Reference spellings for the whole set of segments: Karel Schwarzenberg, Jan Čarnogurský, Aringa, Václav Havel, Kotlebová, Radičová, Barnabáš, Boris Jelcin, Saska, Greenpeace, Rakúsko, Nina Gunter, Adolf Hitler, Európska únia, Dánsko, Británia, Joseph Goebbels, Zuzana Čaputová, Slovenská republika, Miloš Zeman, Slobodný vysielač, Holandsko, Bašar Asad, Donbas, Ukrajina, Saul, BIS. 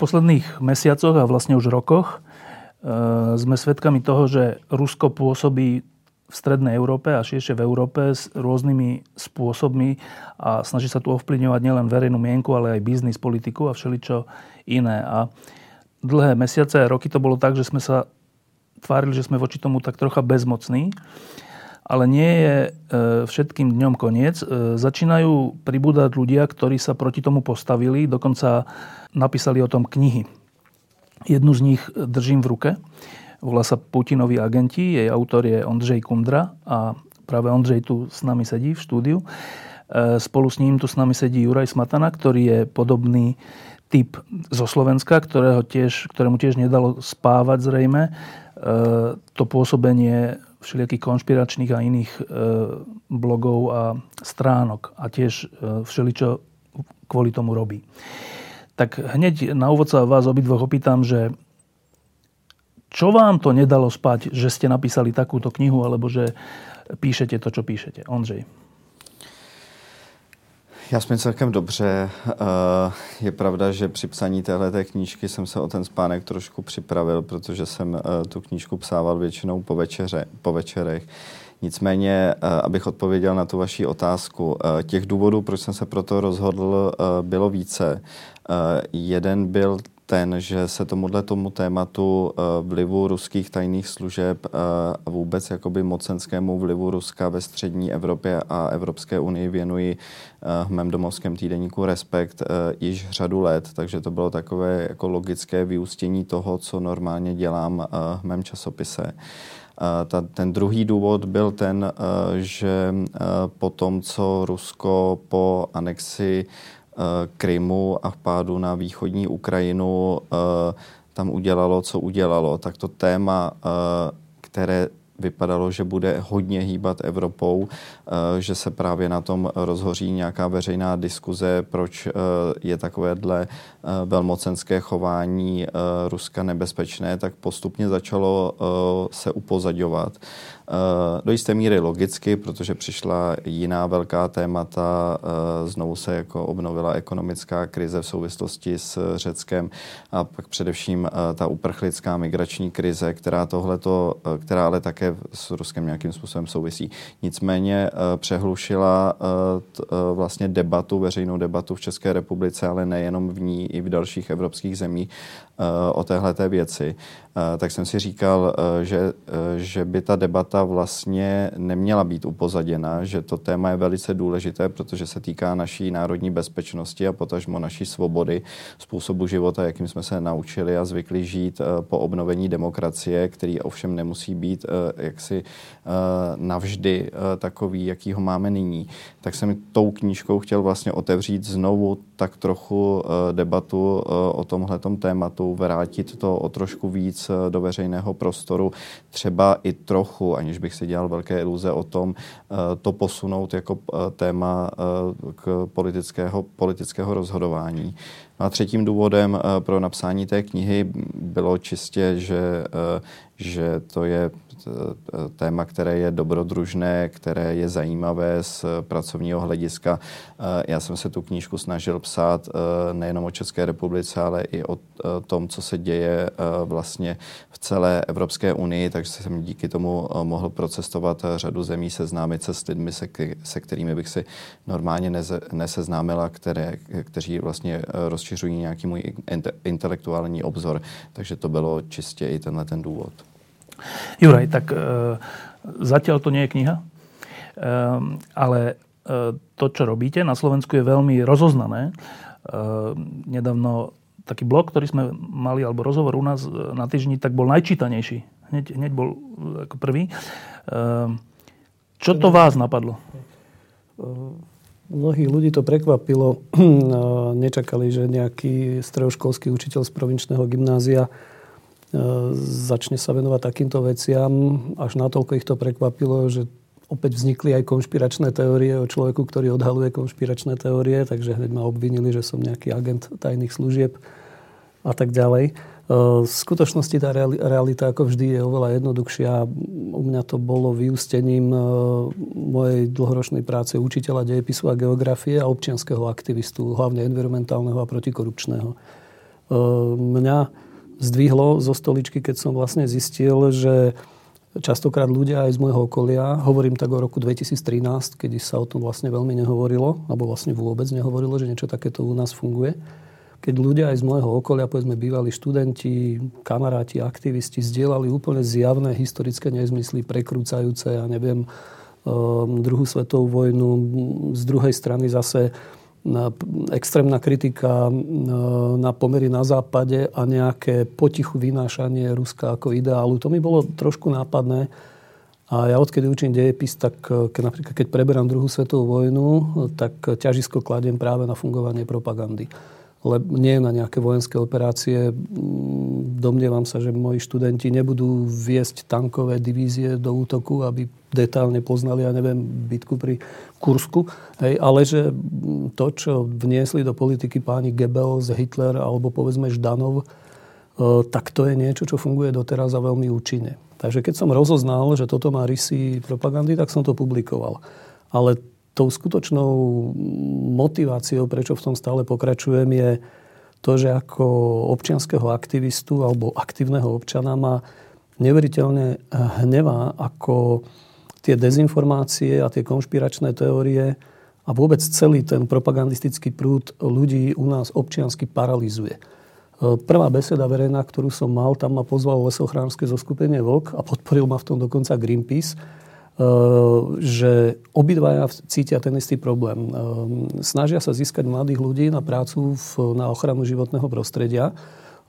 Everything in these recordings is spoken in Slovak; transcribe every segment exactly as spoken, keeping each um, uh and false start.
V posledných mesiacoch a vlastne už rokoch e, sme svedkami toho, že Rusko pôsobí v strednej Európe a širšie v Európe s rôznymi spôsobmi a snaží sa tu ovplyvňovať nielen verejnú mienku, ale aj biznis, politiku a všeličo iné. A dlhé mesiace a roky to bolo tak, že sme sa tvárili, že sme voči tomu tak trocha bezmocní. Ale nie je e, všetkým dňom koniec. E, začínajú pribúdať ľudia, ktorí sa proti tomu postavili, dokonca napísali o tom knihy. Jednu z nich držím v ruke. Volá sa Putinovi agenti, jej autor je Ondřej Kundra a práve Ondřej tu s nami sedí v štúdiu. E, spolu s ním tu s nami sedí Juraj Smatana, ktorý je podobný typ zo Slovenska, ktorého tiež, ktorému tiež nedalo spávať zrejme. E, to pôsobenie všelijakých konšpiračných a iných e, blogov a stránok a tiež e, všeličo kvôli tomu robí. Tak hneď na úvod sa vás obidvoch opýtam, že čo vám to nedalo spať, že ste napísali takúto knihu alebo že píšete to, čo píšete? Ondřej. Já spím celkem dobře. Je pravda, že při psaní téhleté knížky jsem se o ten spánek trošku připravil, protože jsem tu knížku psával většinou po, večeře, po večerech. Nicméně, abych odpověděl na tu vaši otázku, těch důvodů, proč jsem se proto rozhodl, bylo více. Jeden byl ten, že se tomuhle tomu tématu vlivu ruských tajných služeb a vůbec jakoby mocenskému vlivu Ruska ve střední Evropě a Evropské unii věnuji v mém domovském týdeníku Respekt již řadu let, takže to bylo takové jako logické vyústění toho, co normálně dělám v mém časopise. Ta, ten druhý důvod byl ten, že po tom, co Rusko po anexi Krymu a vpádu na východní Ukrajinu tam udělalo, co udělalo, tak to téma, které vypadalo, že bude hodně hýbat Evropou, že se právě na tom rozhoří nějaká veřejná diskuze, proč je takovéhle velmocenské chování Ruska nebezpečné, tak postupně začalo se upozaďovat. Do jisté míry logicky, protože přišla jiná velká témata, znovu se jako obnovila ekonomická krize v souvislosti s Řeckem a pak především ta uprchlická migrační krize, která tohleto, která ale také s Ruskem nějakým způsobem souvisí. Nicméně přehlušila vlastně debatu, veřejnou debatu v České republice, ale nejenom v ní, i v dalších evropských zemích o téhleté věci. Tak jsem si říkal, že, že by ta debata vlastně neměla být upozaděna, že to téma je velice důležité, protože se týká naší národní bezpečnosti a potažmo naší svobody, způsobu života, jakým jsme se naučili a zvykli žít po obnovení demokracie, který ovšem nemusí být jaksi navždy takový, jaký ho máme nyní. Tak jsem tou knížkou chtěl vlastně otevřít znovu tak trochu debatu o tomhletom tématu, vrátit to o trošku víc do veřejného prostoru, třeba i trochu, aniž bych si dělal velké iluze o tom, to posunout jako téma k politického, politického rozhodování. No a třetím důvodem pro napsání té knihy bylo čistě, že, že to je téma, které je dobrodružné, které je zajímavé z pracovního hlediska. Já jsem se tu knížku snažil psát nejenom o České republice, ale i o tom, co se děje vlastně v celé Evropské unii, takže jsem díky tomu mohl procestovat řadu zemí, seznámit se s lidmi, se, se kterými bych si normálně neze, neseznámila, které, kteří vlastně rozšiřují nějaký můj intelektuální obzor. Takže to bylo čistě i tenhle ten důvod. Juraj, tak e, zatiaľ to nie je kniha, e, ale e, to, čo robíte, na Slovensku je veľmi rozoznané. E, nedávno taký blog, ktorý sme mali, alebo rozhovor u nás na týždni, tak bol najčítanejší. Hneď, hneď bol ako prvý. E, čo to vás napadlo? Mnohých ľudí to prekvapilo. Nečakali, že nejaký stredoškolský učiteľ z provinčného gymnázia začne sa venovať takýmto veciam. Až natoľko ich to prekvapilo, že opäť vznikli aj konšpiračné teórie o človeku, ktorý odhaluje konšpiračné teórie, takže hneď ma obvinili, že som nejaký agent tajných služieb a tak ďalej. V skutočnosti tá realita ako vždy je oveľa jednoduchšia. U mňa to bolo vyústením mojej dlhoročnej práce učiteľa dejepisu a geografie a občianskeho aktivistu, hlavne environmentálneho a protikorupčného. Mňa zdvihlo zo stoličky, keď som vlastne zistil, že častokrát ľudia aj z môjho okolia, hovorím tak o roku dvetisíctrinásť, kedy sa o tom vlastne veľmi nehovorilo, alebo vlastne vôbec nehovorilo, že niečo takéto u nás funguje. Keď ľudia aj z môjho okolia, povedzme bývalí študenti, kamaráti, aktivisti, zdieľali úplne zjavné historické nezmysly, prekrúcajúce, ja neviem, druhú svetovú vojnu, z druhej strany zase extrémna kritika na pomery na západe a nejaké potichu vynášanie Ruska ako ideálu. To mi bolo trošku nápadné. A ja odkedy učím dejepis, tak keď, napríklad keď preberám druhú svetovú vojnu, tak ťažisko kladiem práve na fungovanie propagandy. Lebo nie na nejaké vojenské operácie. Domnievam sa, že moji študenti nebudú viesť tankové divízie do útoku, aby detálne poznali, ja neviem, bitku pri Kursku. Hej, ale že to, čo vniesli do politiky páni Goebbels, Hitler alebo povedzme Ždanov, tak to je niečo, čo funguje doteraz a veľmi účinne. Takže keď som rozoznal, že toto má rysy propagandy, tak som to publikoval. Ale tou skutočnou motiváciou, prečo v tom stále pokračujem, je to, že ako občianskeho aktivistu alebo aktívneho občana ma neveriteľne hnevá, ako tie dezinformácie a tie konšpiračné teórie a vôbec celý ten propagandistický prúd ľudí u nás občiansky paralizuje. Prvá beseda verejná, ktorú som mal, tam ma pozval lesochránske zoskupenie vé ó ká a podporil ma v tom dokonca Greenpeace, že obidvaja cítia ten istý problém. Snažia sa získať mladých ľudí na prácu v, na ochranu životného prostredia.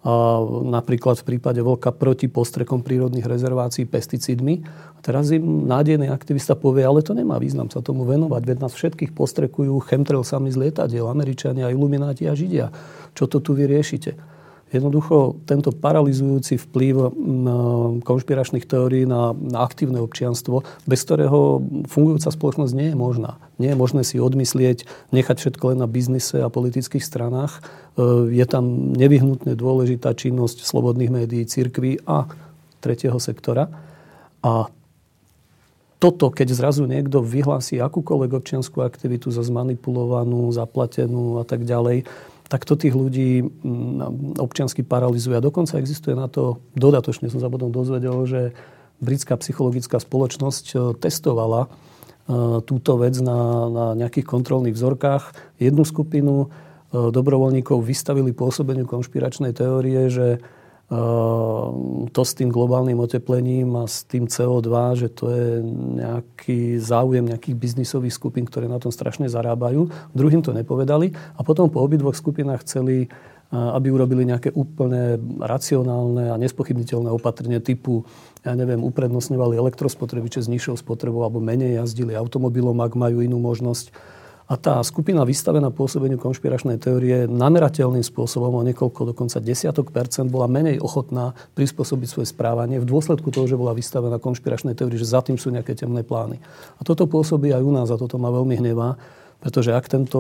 A napríklad v prípade vé ó ká proti postrekom prírodných rezervácií pesticídmi. A teraz im nádejný aktivista povie, ale to nemá význam sa tomu venovať, veď nás všetkých postrekujú chemtrailsami z lietadiel, Američania, ilumináti a Židia. Čo to tu vy riešite? Jednoducho tento paralizujúci vplyv konšpiračných teórií na, na aktívne občianstvo, bez ktorého fungujúca spoločnosť nie je možná. Nie je možné si odmyslieť, nechať všetko len na biznise a politických stranách. Je tam nevyhnutne dôležitá činnosť slobodných médií, cirkví a tretieho sektora. A toto, keď zrazu niekto vyhlási akúkoľvek občiansku aktivitu za zmanipulovanú, zaplatenú a tak ďalej, tak to tých ľudí občiansky paralizuje. A dokonca existuje na to, dodatočne som sa potom dozvedel, že britská psychologická spoločnosť testovala túto vec na, na nejakých kontrolných vzorkách. Jednu skupinu dobrovoľníkov vystavili pôsobeniu konšpiračnej teórie, že to s tým globálnym oteplením a s tým cé ó dva, že to je nejaký záujem nejakých biznisových skupín, ktoré na tom strašne zarábajú. Druhým to nepovedali a potom po obidvoch skupinách chceli, aby urobili nejaké úplne racionálne a nespochybniteľné opatrenie typu, ja neviem, uprednostňovali elektrospotrebiče s nižšou spotrebou alebo menej jazdili automobilom, ak majú inú možnosť. A tá skupina vystavená pôsobeniu konšpiračnej teórie namerateľným spôsobom o niekoľko, dokonca desiatok percent, bola menej ochotná prispôsobiť svoje správanie v dôsledku toho, že bola vystavená konšpiračnej teórii, že za tým sú nejaké temné plány. A toto pôsobí aj u nás a toto ma veľmi hnevá, pretože ak tento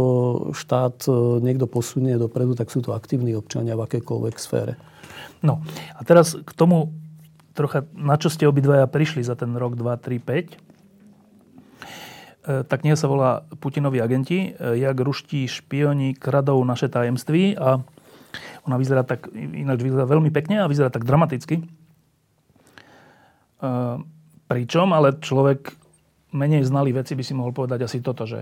štát niekto posunie dopredu, tak sú to aktívni občania v akékoľvek sfére. No a teraz k tomu trocha, na čo ste obidvaja prišli za ten rok dva tri päť. Tak kniha sa volá Putinovi agenti, jak ruští špioni kradou naše tajemství a ona vyzerá tak, ináč vyzerá veľmi pekne a vyzerá tak dramaticky. Pričom, ale človek menej znalý veci by si mohol povedať asi toto, že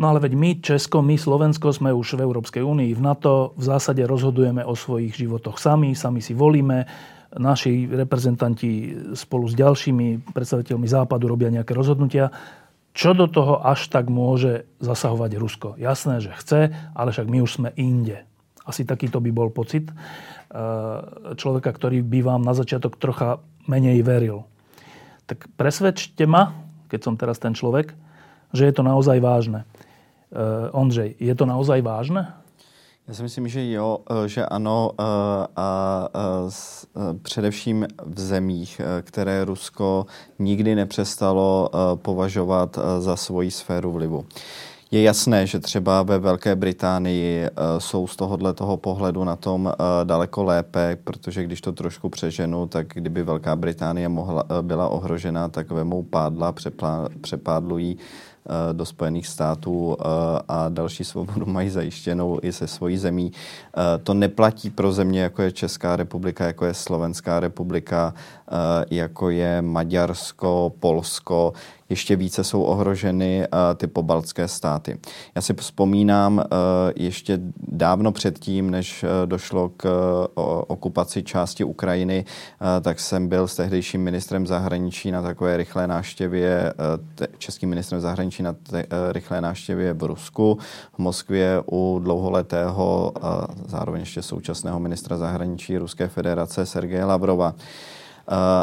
no ale veď my, Česko, my, Slovensko sme už v Európskej únii, v NATO, v zásade rozhodujeme o svojich životoch sami, sami si volíme, naši reprezentanti spolu s ďalšími predstaviteľmi Západu robia nejaké rozhodnutia. Čo do toho až tak môže zasahovať Rusko? Jasné, že chce, ale však my už sme inde. Asi takýto by bol pocit človeka, ktorý by vám na začiatok trocha menej veril. Tak presvedčte ma, keď som teraz ten človek, že je to naozaj vážne. Ondřej, je to naozaj vážné? Já si myslím, že jo, že ano a především v zemích, které Rusko nikdy nepřestalo považovat za svoji sféru vlivu. Je jasné, že třeba ve Velké Británii jsou z tohoto pohledu na tom daleko lépe, protože když to trošku přeženu, tak kdyby Velká Británie mohla, byla ohrožena, tak vemou pádla, přepádlují do Spojených států a další svobodu mají zajištěnou i se svojí zemí. To neplatí pro země, jako je Česká republika, jako je Slovenská republika, jako je Maďarsko, Polsko. Ještě více jsou ohroženy ty pobaltské státy. Já si vzpomínám ještě dávno předtím, než došlo k okupaci části Ukrajiny, tak jsem byl s tehdejším ministrem zahraničí na takové rychlé návštěvě, českým ministrem zahraničí na rychlé návštěvě v Rusku, v Moskvě u dlouholetého, zároveň ještě současného ministra zahraničí Ruské federace Sergeje Lavrova.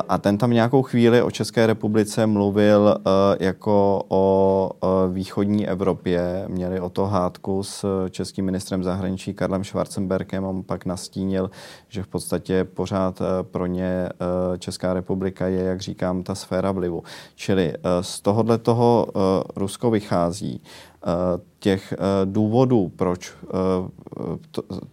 A ten tam nějakou chvíli o České republice mluvil jako o východní Evropě. Měli o to hádku s českým ministrem zahraničí Karlem Schwarzenbergem. On pak nastínil, že v podstatě pořád pro ně Česká republika je, jak říkám, ta sféra vlivu. Čili z tohohle toho Rusko vychází. Těch důvodů, proč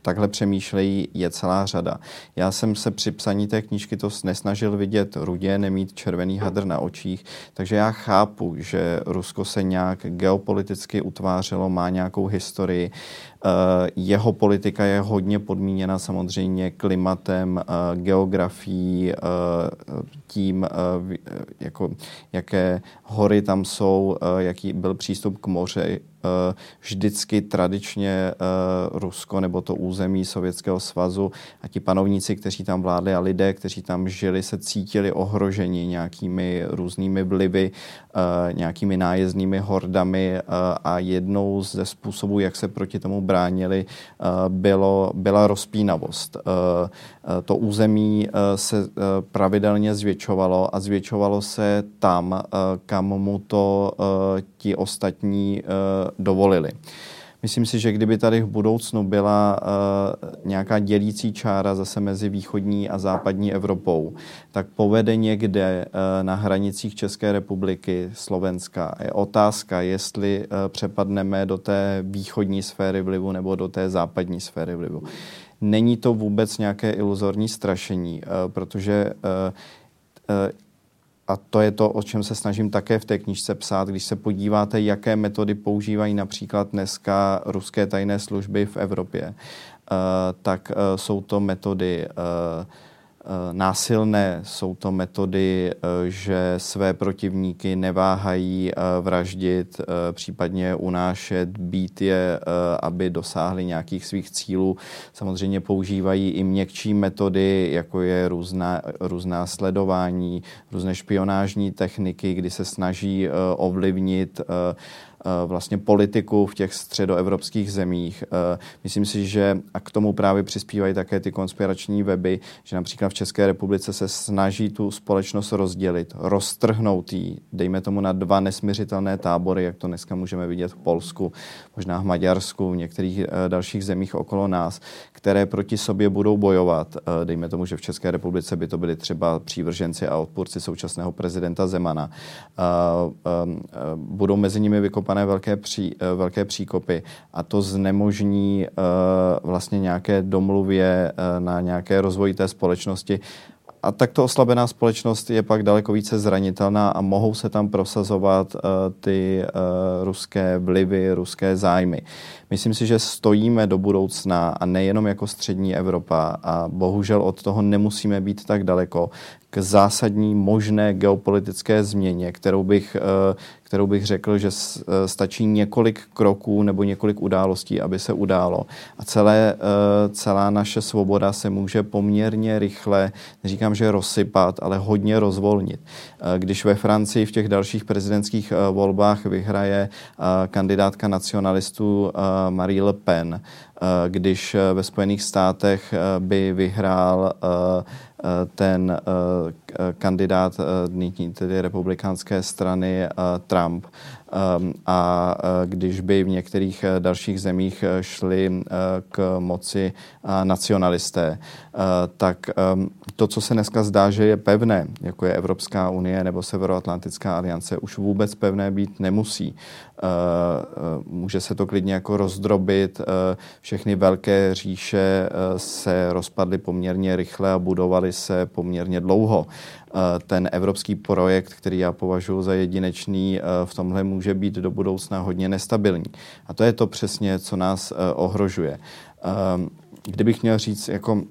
takhle přemýšlejí, je celá řada. Já jsem se při psaní té knížky to nesnažil vidět rudě, nemít červený hadr na očích, takže já chápu, že Rusko se nějak geopoliticky utvářelo, má nějakou historii. Jeho politika je hodně podmíněna samozřejmě klimatem, geografií, tím, jako, jaké hory tam jsou, jaký byl přístup k moři. Vždycky tradičně Rusko nebo to území Sovětského svazu a ti panovníci, kteří tam vládli a lidé, kteří tam žili, se cítili ohroženi nějakými různými vlivy, nějakými nájezdnými hordami a jednou ze způsobů, jak se proti tomu bránili, bylo, byla rozpínavost. To území se pravidelně zvětšovalo a zvětšovalo se tam, kam mu to ti ostatní dovolili. Myslím si, že kdyby tady v budoucnu byla uh, nějaká dělící čára zase mezi východní a západní Evropou, tak povede někde uh, na hranicích České republiky, Slovenska. Je otázka, jestli uh, přepadneme do té východní sféry vlivu nebo do té západní sféry vlivu. Není to vůbec nějaké iluzorní strašení, uh, protože uh, uh, a to je to, o čem se snažím také v té knížce psát, když se podíváte, jaké metody používají například dneska ruské tajné služby v Evropě, tak jsou to metody násilné, jsou to metody, že své protivníky neváhají vraždit, případně unášet, bít je, aby dosáhli nějakých svých cílů. Samozřejmě používají i měkčí metody, jako je různá, různá sledování, různé špionážní techniky, kdy se snaží ovlivnit vlastně politiku v těch středoevropských zemích. Myslím si, že a k tomu právě přispívají také ty konspirační weby, že například v České republice se snaží tu společnost rozdělit, roztrhnout jí, dejme tomu na dva nesmiřitelné tábory, jak to dneska můžeme vidět v Polsku, možná v Maďarsku, v některých dalších zemích okolo nás, které proti sobě budou bojovat. Dejme tomu, že v České republice by to byli třeba přívrženci a odpůrci současného prezidenta Zemana. Budou mezi nimi vykopat pané velké, pří, velké příkopy a to znemožní uh, vlastně nějaké domluvě uh, na nějaké rozvoji té společnosti. A takto oslabená společnost je pak daleko více zranitelná a mohou se tam prosazovat uh, ty uh, ruské vlivy, ruské zájmy. Myslím si, že stojíme do budoucna a nejenom jako střední Evropa a bohužel od toho nemusíme být tak daleko k zásadní možné geopolitické změně, kterou bych, kterou bych řekl, že stačí několik kroků nebo několik událostí, aby se událo. A celé, celá naše svoboda se může poměrně rychle, neříkám, že rozsypat, ale hodně rozvolnit. Když ve Francii v těch dalších prezidentských volbách vyhraje kandidátka nacionalistů Marie Le Pen, když ve Spojených státech by vyhrál ten kandidát nyní tedy republikánské strany Trump. A když by v některých dalších zemích šli k moci nacionalisté, tak to, co se dneska zdá, že je pevné, jako je Evropská unie nebo Severoatlantická aliance, už vůbec pevné být nemusí. Může se to klidně jako rozdrobit. Všechny velké říše se rozpadly poměrně rychle a budovaly se poměrně dlouho. Ten evropský projekt, který já považuji za jedinečný, v tomhle může být do budoucna hodně nestabilní. A to je to přesně, co nás ohrožuje. Kdybych měl říct, jako,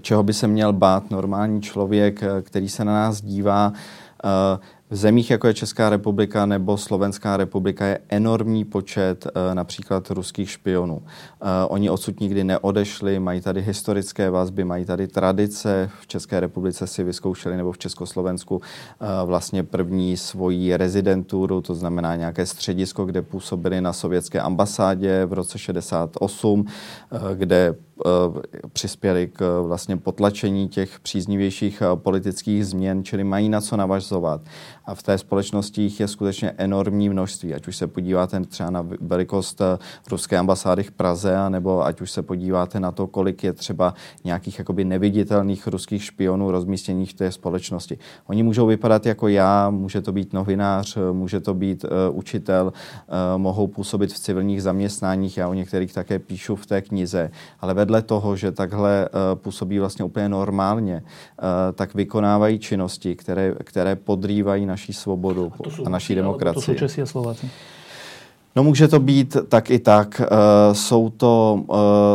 čeho by se měl bát normální člověk, který se na nás dívá, v zemích, jako je Česká republika nebo Slovenská republika, je enormní počet například ruských špionů. Oni odsud nikdy neodešli, mají tady historické vazby, mají tady tradice. V České republice si vyzkoušeli, nebo v Československu, vlastně první svoji rezidenturu, to znamená nějaké středisko, kde působili na sovětské ambasádě v roce šedesát osm, kde přispěli k vlastně potlačení těch příznivějších politických změn, čili mají na co navazovat. A v té společnosti jich je skutečně enormní množství. Ať už se podíváte třeba na velikost ruské ambasády v Praze, nebo ať už se podíváte na to, kolik je třeba nějakých jakoby neviditelných ruských špionů rozmístěných v té společnosti. Oni můžou vypadat jako já, může to být novinář, může to být uh, učitel, uh, mohou působit v civilních zaměstnáních, já o některých také píšu v té knize, ale vedle toho, že takhle uh, působí vlastně úplně normálně, uh, tak vykonávají činnosti, které, které podrývají naší svobodu a, sú, a naší demokracii. To sú Česi a Slováci? No, může to být tak i tak. E, jsou to,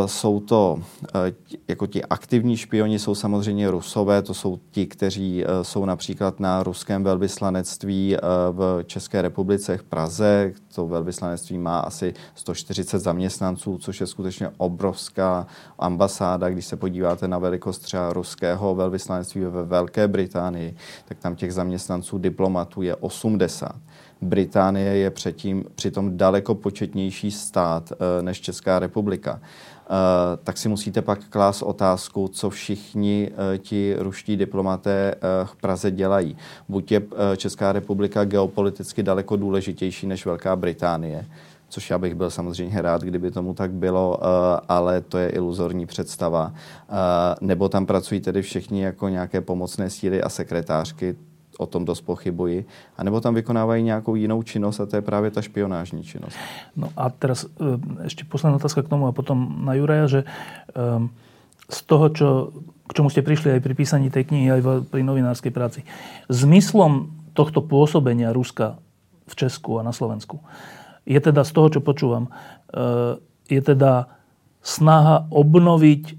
e, jsou to e, jako ti aktivní špioni, jsou samozřejmě Rusové, to jsou ti, kteří e, jsou například na ruském velvyslanectví e, v České republice v Praze. To velvyslanectví má asi sto čtyřicet zaměstnanců, což je skutečně obrovská ambasáda. Když se podíváte na velikost třeba ruského velvyslanectví ve Velké Británii, tak tam těch zaměstnanců diplomatů je osmdesát. Británie je předtím, přitom daleko početnější stát e, než Česká republika. E, tak si musíte pak klást otázku, co všichni e, ti ruští diplomaté e, v Praze dělají. Buď je e, Česká republika geopoliticky daleko důležitější než Velká Británie, což já bych byl samozřejmě rád, kdyby tomu tak bylo, ale to je iluzorní představa. E, nebo tam pracují tedy všichni jako nějaké pomocné síly a sekretářky, o tom dosť pochybuji, anebo tam vykonávajú nejakú inú činnosť a to je práve tá špionážní činnosť. No a teraz ešte posledná otázka k tomu a potom na Juraja, že um, z toho, čo, k čomu ste prišli aj pri písaní tej knihy, aj v, pri novinárskej práci, zmyslom tohto pôsobenia Ruska v Česku a na Slovensku je teda z toho, čo počúvam, uh, je teda snaha obnoviť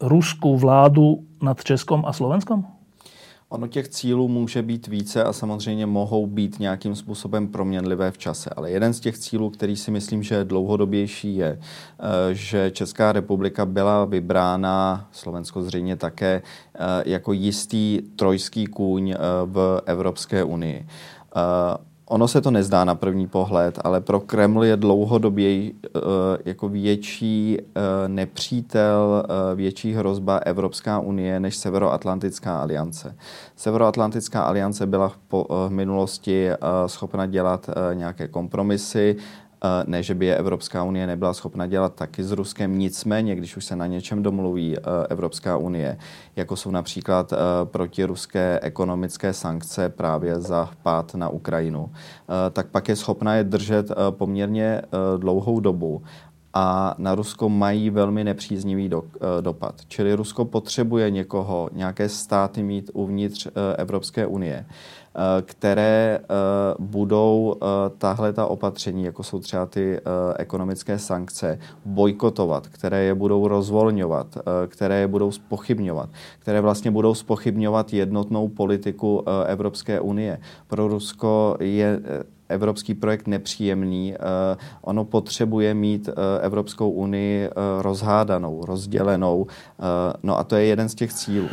ruskú vládu nad Českom a Slovenskom? Ono těch cílů může být více a samozřejmě mohou být nějakým způsobem proměnlivé v čase. Ale jeden z těch cílů, který si myslím, že dlouhodobější je, že Česká republika byla vybrána, Slovensko zřejmě také, jako jistý trojský kůň v Evropské unii. Ono se to nezdá na první pohled, ale pro Kreml je dlouhodobě jako větší nepřítel, větší hrozba Evropská unie než Severoatlantická aliance. Severoatlantická aliance byla v minulosti schopna dělat nějaké kompromisy, ne, že by je Evropská unie nebyla schopna dělat taky s Ruskem, nicméně, když už se na něčem domluví Evropská unie, jako jsou například protiruské ekonomické sankce právě za vpád na Ukrajinu, tak pak je schopna je držet poměrně dlouhou dobu. A na Rusko mají velmi nepříznivý do, dopad. Čili Rusko potřebuje někoho, nějaké státy mít uvnitř Evropské unie, které budou tahle ta opatření, jako jsou třeba ty ekonomické sankce, bojkotovat, které je budou rozvolňovat, které je budou zpochybňovat, které vlastně budou zpochybňovat jednotnou politiku Evropské unie. Pro Rusko je evropský projekt nepříjemný. Ono potřebuje mít Evropskou unii rozhádanou, rozdělenou. No a to je jeden z těch cílů.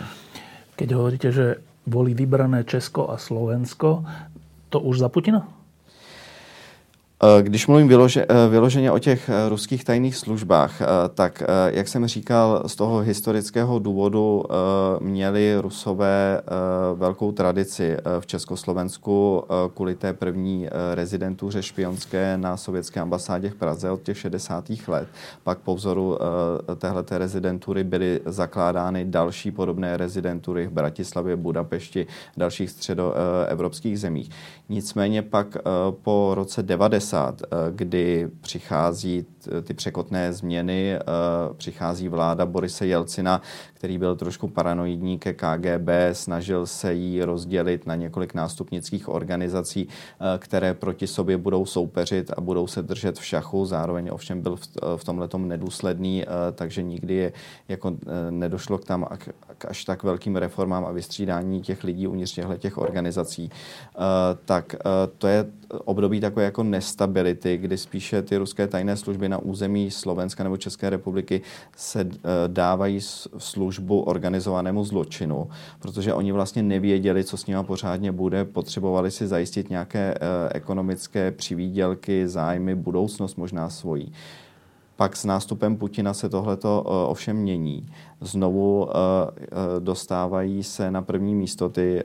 Keď hovoríte, že boli vybrané Česko a Slovensko, to už za Putina? Když mluvím vylože, vyloženě o těch ruských tajných službách, tak jak jsem říkal, z toho historického důvodu měli Rusové velkou tradici v Československu kvůli té první rezidentuře špionské na sovětské ambasádě v Praze od těch šedesátých let. Pak po vzoru téhleté rezidentury byly zakládány další podobné rezidentury v Bratislavě, Budapešti, dalších středoevropských zemích. Nicméně pak po roce devadesátém, kdy přichází ty překotné změny, přichází vláda Borise Jelcina, který byl trošku paranoidní ke ká gé bé, snažil se jí rozdělit na několik nástupnických organizací, které proti sobě budou soupeřit a budou se držet v šachu. Zároveň ovšem byl v tomhletom nedůsledný, takže nikdy je, jako nedošlo k tam k až tak velkým reformám a vystřídání těch lidí uvnitř těchto organizací. Tak to je období takové jako nestability, kdy spíše ty ruské tajné služby na území Slovenska nebo České republiky se dávají službu organizovanému zločinu, protože oni vlastně nevěděli, co s nima pořádně bude, potřebovali si zajistit nějaké ekonomické přivídělky, zájmy, budoucnost možná svojí. Pak s nástupem Putina se tohleto ovšem mění. Znovu dostávají se na první místo ty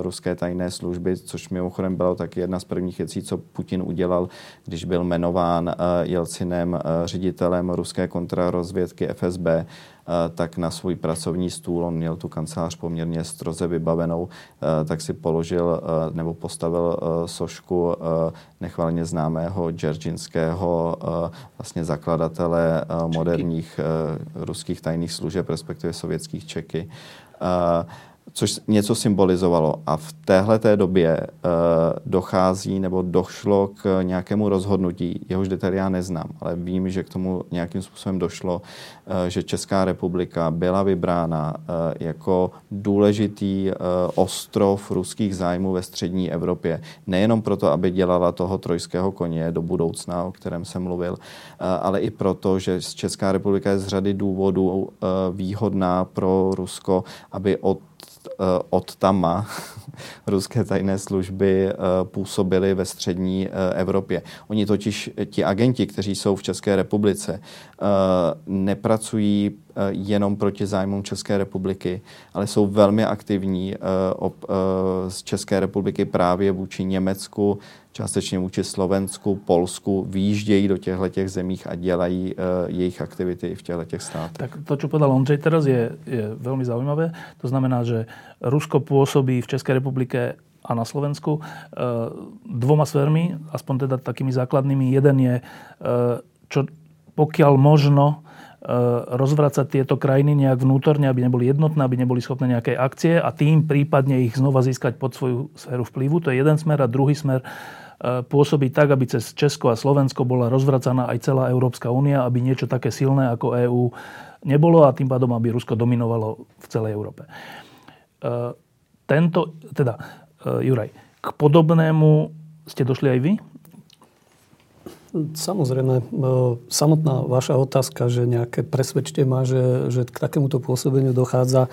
ruské tajné služby, což mimochodem byla taky jedna z prvních věcí, co Putin udělal, když byl jmenován Jelcinem ředitelem ruské kontrarozvědky ef es bé, tak na svůj pracovní stůl, on měl tu kancelář poměrně stroze vybavenou, tak si položil nebo postavil sošku nechvalně známého dzeržinského, vlastně zakladatele moderních ruských tajných služeb, respektive sovětských Čeky, což něco symbolizovalo. A v téhleté době dochází nebo došlo k nějakému rozhodnutí, jehož detail já neznám, ale vím, že k tomu nějakým způsobem došlo, že Česká republika byla vybrána jako důležitý ostrov ruských zájmů ve střední Evropě. Nejenom proto, aby dělala toho trojského koně do budoucna, o kterém jsem mluvil, ale i proto, že Česká republika je z řady důvodů výhodná pro Rusko, aby od od tama ruské tajné služby působily ve střední Evropě. Oni totiž, ti agenti, kteří jsou v České republice, nepracují jenom proti zájmům České republiky, ale jsou velmi aktivní z České republiky právě vůči Německu, částečně vůči Slovensku, Polsku, výjíždějí do těchto zemích a dělají jejich aktivity v těchto státech. Tak to, čo povedal Ondřej teraz, je, je veľmi zaujímavé. To znamená, že Rusko pôsobí v Českej republike a na Slovensku dvoma sférmi, aspoň teda takými základnými. Jeden je, čo pokiaľ možno rozvracať tieto krajiny nejak vnútorne, aby neboli jednotné, aby neboli schopné nejakej akcie a tým prípadne ich znova získať pod svoju sféru vplyvu. To je jeden smer a druhý smer pôsobiť tak, aby cez Česko a Slovensko bola rozvracaná aj celá Európska únia, aby niečo také silné ako EÚ nebolo a tým pádom, aby Rusko dominovalo v celej Európe. Tento, teda, Juraj, k podobnému ste došli aj vy? Samozrejme, samotná vaša otázka, že nejaké presvedčte ma, že, že k takémuto pôsobeniu dochádza,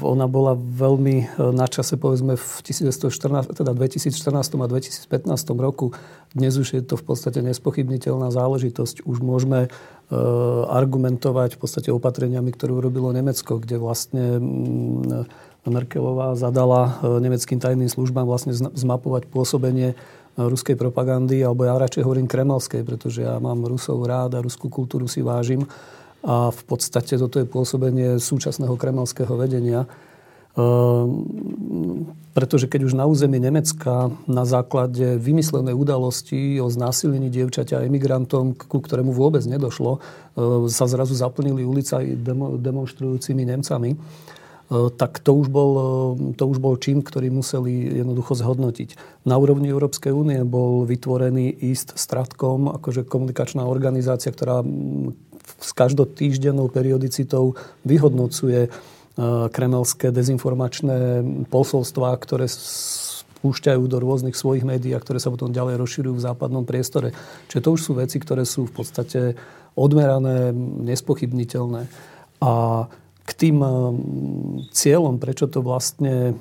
ona bola veľmi na čase, povedzme, v devätnásťstoštrnásť, teda dvetisícštrnásť a dvetisícpätnásť roku. Dnes už je to v podstate nespochybniteľná záležitosť. Už môžeme argumentovať v podstate opatreniami, ktoré urobilo Nemecko, kde vlastne Merkelová zadala nemeckým tajným službám vlastne zmapovať pôsobenie ruskej propagandy, alebo ja radšej hovorím kremelskej, pretože ja mám Rusov rád a ruskú kultúru si vážim. A v podstate toto je pôsobenie súčasného kremelského vedenia. Ehm, pretože keď už na území Nemecka na základe vymyslenej udalosti o znásilnení dievčaťa emigrantom, ku ktorému vôbec nedošlo, e, sa zrazu zaplnili ulice aj demo, demonstrujúcimi Nemcami, e, tak to už bol, to už bol čin, ktorý museli jednoducho zhodnotiť. Na úrovni Európskej únie bol vytvorený East Stratcom, akože komunikačná organizácia, ktorá s každotýždennou periodicitou vyhodnocuje kremelské dezinformačné posolstvá, ktoré spúšťajú do rôznych svojich médií a ktoré sa potom ďalej rozširujú v západnom priestore. Čiže to už sú veci, ktoré sú v podstate odmerané, nespochybniteľné. A k tým cieľom, prečo to vlastne,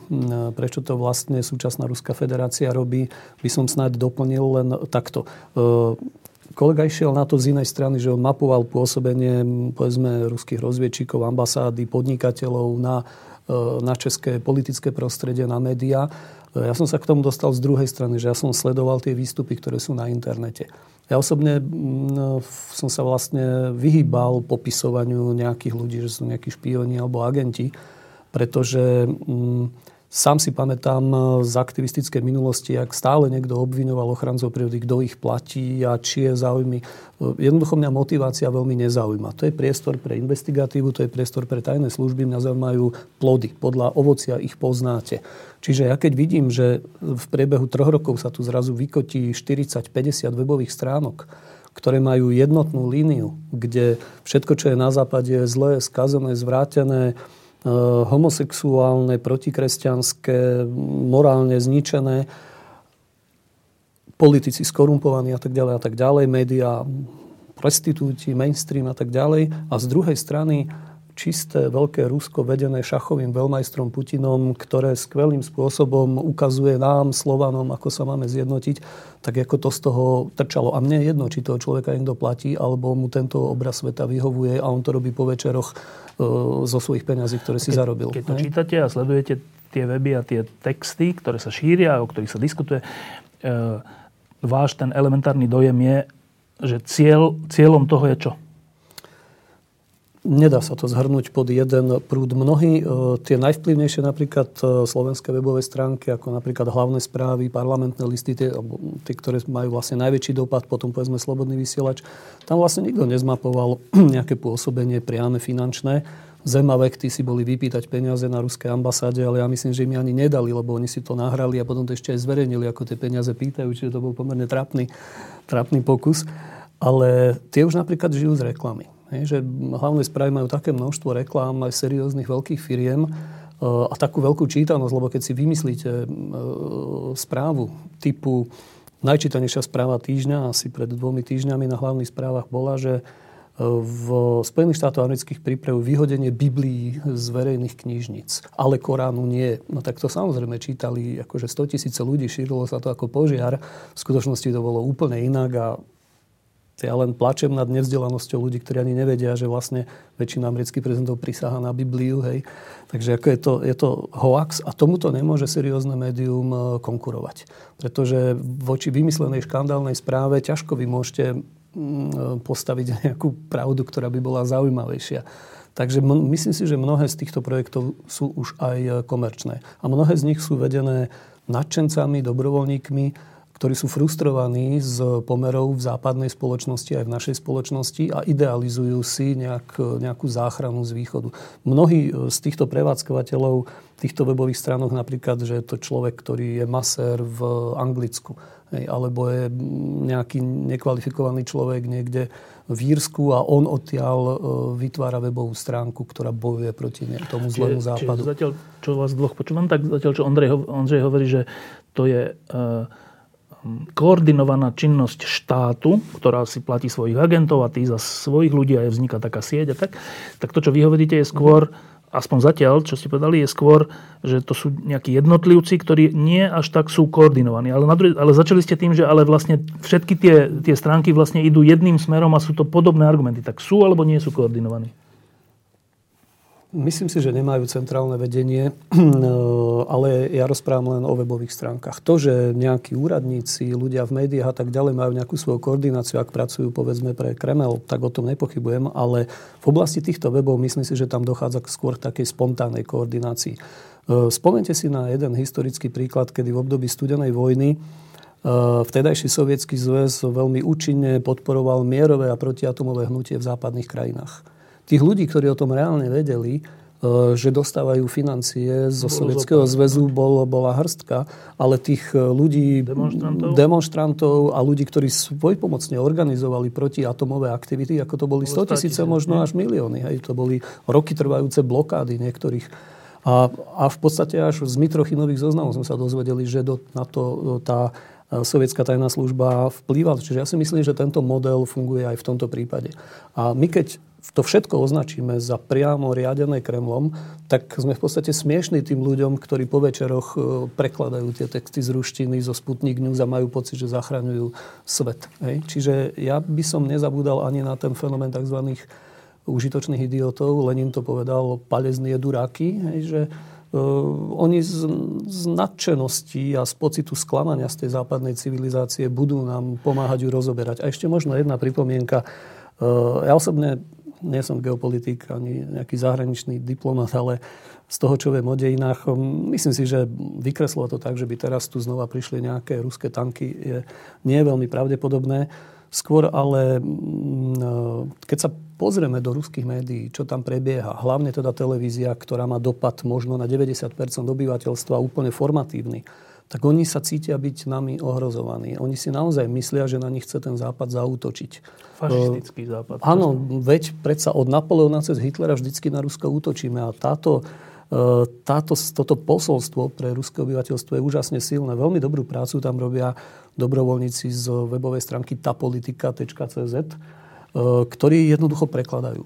prečo to vlastne súčasná Ruská federácia robí, by som snáď doplnil len takto. Kolega išiel na to z inej strany, že on mapoval pôsobenie, povedzme, ruských rozviedčíkov, ambasády, podnikateľov na, na české politické prostredie, na médiá. Ja som sa k tomu dostal z druhej strany, že ja som sledoval tie výstupy, ktoré sú na internete. Ja osobne no, som sa vlastne vyhýbal popisovaniu nejakých ľudí, že sú nejakí špioni alebo agenti, pretože... Mm, Sám si pamätám z aktivistickej minulosti, ak stále niekto obviňoval ochrancov prírody, kto ich platí a čie záujmy. Jednoducho mňa motivácia veľmi nezaujíma. To je priestor pre investigatívu, to je priestor pre tajné služby. Mňa zaujímajú plody. Podľa ovocia ich poznáte. Čiže ja keď vidím, že v priebehu troch rokov sa tu zrazu vykotí štyridsať až päťdesiat webových stránok, ktoré majú jednotnú líniu, kde všetko, čo je na západe, je zlé, skazené, zvrátené, homosexuálne, protikresťanské, morálne zničené, politici skorumpovaní a tak ďalej a tak ďalej, médiá, prostitúti, mainstream a tak ďalej. A z druhej strany čisté veľké Rusko vedené šachovým veľmajstrom Putinom, ktoré skvelým spôsobom ukazuje nám, Slovanom, ako sa máme zjednotiť, tak ako to z toho trčalo. A mne je jedno, či toho človeka niekto platí, alebo mu tento obraz sveta vyhovuje a on to robí po večeroch e, zo svojich peňazí, ktoré si Ke, zarobil. Keď to ne? čítate a sledujete tie weby a tie texty, ktoré sa šíria, o ktorých sa diskutuje, e, váš ten elementárny dojem je, že cieľ, cieľom toho je čo? Nedá sa to zhrnúť pod jeden prúd. Mnohí tie najvplyvnejšie napríklad slovenské webové stránky, ako napríklad hlavné správy, parlamentné listy, tie, tie ktoré majú vlastne najväčší dopad, potom povedzme slobodný vysielač, tam vlastne nikto nezmapoval nejaké pôsobenie priame finančné. Zemavek, tí si boli vypýtať peniaze na ruskej ambasáde, ale ja myslím, že im ani nedali, lebo oni si to nahrali a potom to ešte aj zverejnili, ako tie peniaze pýtajú, čiže to bol pomerne trápny, trápny pokus. Ale tie už napríklad žijú z reklamy. Že hlavné správy majú také množstvo reklám aj serióznych veľkých firiem a takú veľkú čítanosť, lebo keď si vymyslíte správu typu najčítanejšia správa týždňa, asi pred dvomi týždňami na hlavných správach bola, že v Spojených štátoch amerických pripravujú vyhodenie Biblií z verejných knižnic, ale Koránu nie. No tak to samozrejme čítali akože sto tisíc ľudí, šírilo sa to ako požiar. V skutočnosti to bolo úplne inak a ja len plačem nad nevzdelanosťou ľudí, ktorí ani nevedia, že vlastne väčšina amerických prezidentov prisahá na Bibliu. Hej. Takže ako je, to, je to hoax a tomuto nemôže seriózne médium konkurovať. Pretože voči vymyslenej škandálnej správe ťažko vy môžete postaviť nejakú pravdu, ktorá by bola zaujímavejšia. Takže myslím si, že mnohé z týchto projektov sú už aj komerčné. A mnohé z nich sú vedené nadšencami, dobrovoľníkmi, ktorí sú frustrovaní z pomerov v západnej spoločnosti aj v našej spoločnosti a idealizujú si nejak, nejakú záchranu z východu. Mnohí z týchto prevádzkovateľov týchto webových stránok, napríklad, že je to človek, ktorý je masér v Anglicku, hej, alebo je nejaký nekvalifikovaný človek niekde v Írsku a on odtiaľ vytvára webovú stránku, ktorá bojuje proti tomu zlému západu. Čiže zatiaľ, čo vás dvoch počúvam, tak zatiaľ, čo Ondrej, Ondrej hovorí, že to je... Uh... koordinovaná činnosť štátu, ktorá si platí svojich agentov a tí za svojich ľudí a vzniká taká sieť a tak, tak to, čo vy hovoríte, je skôr, aspoň zatiaľ, čo ste povedali, je skôr, že to sú nejakí jednotlivci, ktorí nie až tak sú koordinovaní. Ale, na druhé, ale začali ste tým, že ale vlastne všetky tie, tie stránky vlastne idú jedným smerom a sú to podobné argumenty. Tak sú alebo nie sú koordinovaní? Myslím si, že nemajú centrálne vedenie, ale ja rozprávam len o webových stránkach. To, že nejakí úradníci, ľudia v médiách a tak ďalej majú nejakú svoju koordináciu, ak pracujú povedzme pre Kreml, tak o tom nepochybujem, ale v oblasti týchto webov myslím si, že tam dochádza skôr k takej spontánnej koordinácii. Spomeňte si na jeden historický príklad, kedy v období studenej vojny vtedajší Sovietsky zväz veľmi účinne podporoval mierové a protiatomové hnutie v západných krajinách. Tých ľudí, ktorí o tom reálne vedeli, že dostávajú financie zo Sovietskeho zväzu, bol, bola hrstka, ale tých ľudí, demonstrantov? demonstrantov a ľudí, ktorí svojpomocne organizovali protiatomové aktivity, ako to boli sto tisíce, možno až milióny. Hej, to boli roky trvajúce blokády niektorých. A, a v podstate až z Mitrochinových zoznamov sme sa dozvedeli, že do, na to tá sovietská tajná služba vplývala. Čiže ja si myslím, že tento model funguje aj v tomto prípade. A my keď v to všetko označíme za priamo riadené Kremlom, tak sme v podstate smiešní tým ľuďom, ktorí po večeroch prekladajú tie texty z ruštiny, zo Sputnik News a majú pocit, že zachraňujú svet. Hej? Čiže ja by som nezabúdal ani na ten fenomén tzv. Užitočných idiotov. Lenin to povedal, paleznie duráky, hej, že oni z, z nadšenosti a z pocitu sklamania z tej západnej civilizácie budú nám pomáhať ju rozoberať. A ešte možno jedna pripomienka. Ja osobne nie som geopolitik ani nejaký zahraničný diplomat, ale z toho, čo viem o dejinách, myslím si, že vykreslo to tak, že by teraz tu znova prišli nejaké ruské tanky, je, nie je veľmi pravdepodobné. Skôr ale, keď sa pozrieme do ruských médií, čo tam prebieha, hlavne teda televízia, ktorá má dopad možno na deväťdesiat percent obyvateľstva, úplne formatívny, tak oni sa cítia byť nami ohrozovaní. Oni si naozaj myslia, že na nich chce ten západ zaútočiť. Fašistický západ. Áno, veď predsa od Napoleona cez Hitlera vždycky na Rusko útočíme a táto... Táto, toto posolstvo pre ruské obyvateľstvo je úžasne silné. Veľmi dobrú prácu tam robia dobrovoľníci z webovej stránky tapolitika bodka cé zet, ktorí jednoducho prekladajú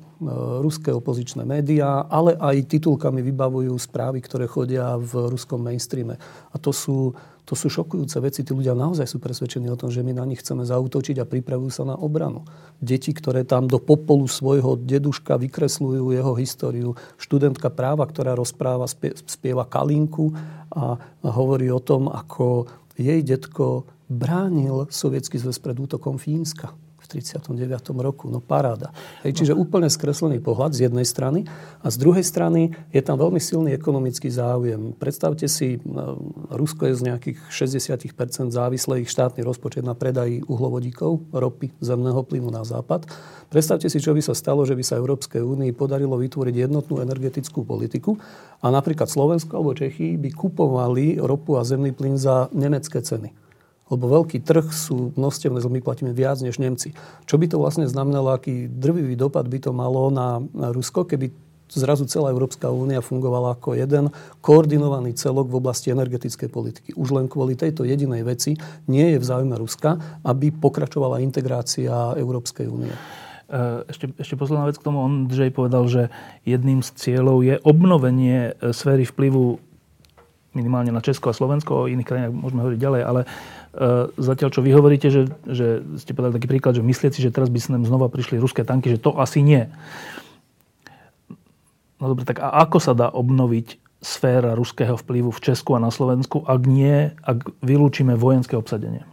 ruské opozičné médiá, ale aj titulkami vybavujú správy, ktoré chodia v ruskom mainstreame. A to sú, to sú šokujúce veci. Tí ľudia naozaj sú presvedčení o tom, že my na nich chceme zaútočiť a pripravujú sa na obranu. Deti, ktoré tam do popolu svojho deduška vykresľujú jeho históriu. Študentka práva, ktorá rozpráva, spieva Kalinku a hovorí o tom, ako jej detko bránil Sovietsky zväz pred útokom Fínska v tridsiatom deviatom roku. No paráda. Hej, čiže úplne skreslený pohľad z jednej strany a z druhej strany je tam veľmi silný ekonomický záujem. Predstavte si, Rusko je z nejakých šesťdesiat percent závislý štátny rozpočet na predaji uhlovodíkov, ropy, zemného plynu na západ. Predstavte si, čo by sa stalo, že by sa Európskej únii podarilo vytvoriť jednotnú energetickú politiku a napríklad Slovensko alebo Čechy by kupovali ropu a zemný plyn za nemecké ceny. Lebo veľký trh sú množstevné, my platíme viac než Nemci. Čo by to vlastne znamenalo, aký drvivý dopad by to malo na Rusko, keby zrazu celá Európska únia fungovala ako jeden koordinovaný celok v oblasti energetickej politiky. Už len kvôli tejto jedinej veci nie je v záujme Ruska, aby pokračovala integrácia Európskej únie. Ešte, ešte posledná vec k tomu. Ondřej povedal, že jedným z cieľov je obnovenie sféry vplyvu minimálne na Česko a Slovensko, o iných krajinách môžeme hovoriť ďalej, ale e, zatiaľ, čo vy hovoríte, že, že ste povedali taký príklad, že myslieť si, že teraz by s nám znova prišli ruské tanky, že to asi nie. No dobre, tak a ako sa dá obnoviť sféra ruského vplyvu v Česku a na Slovensku, ak nie, ak vylúčime vojenské obsadenie?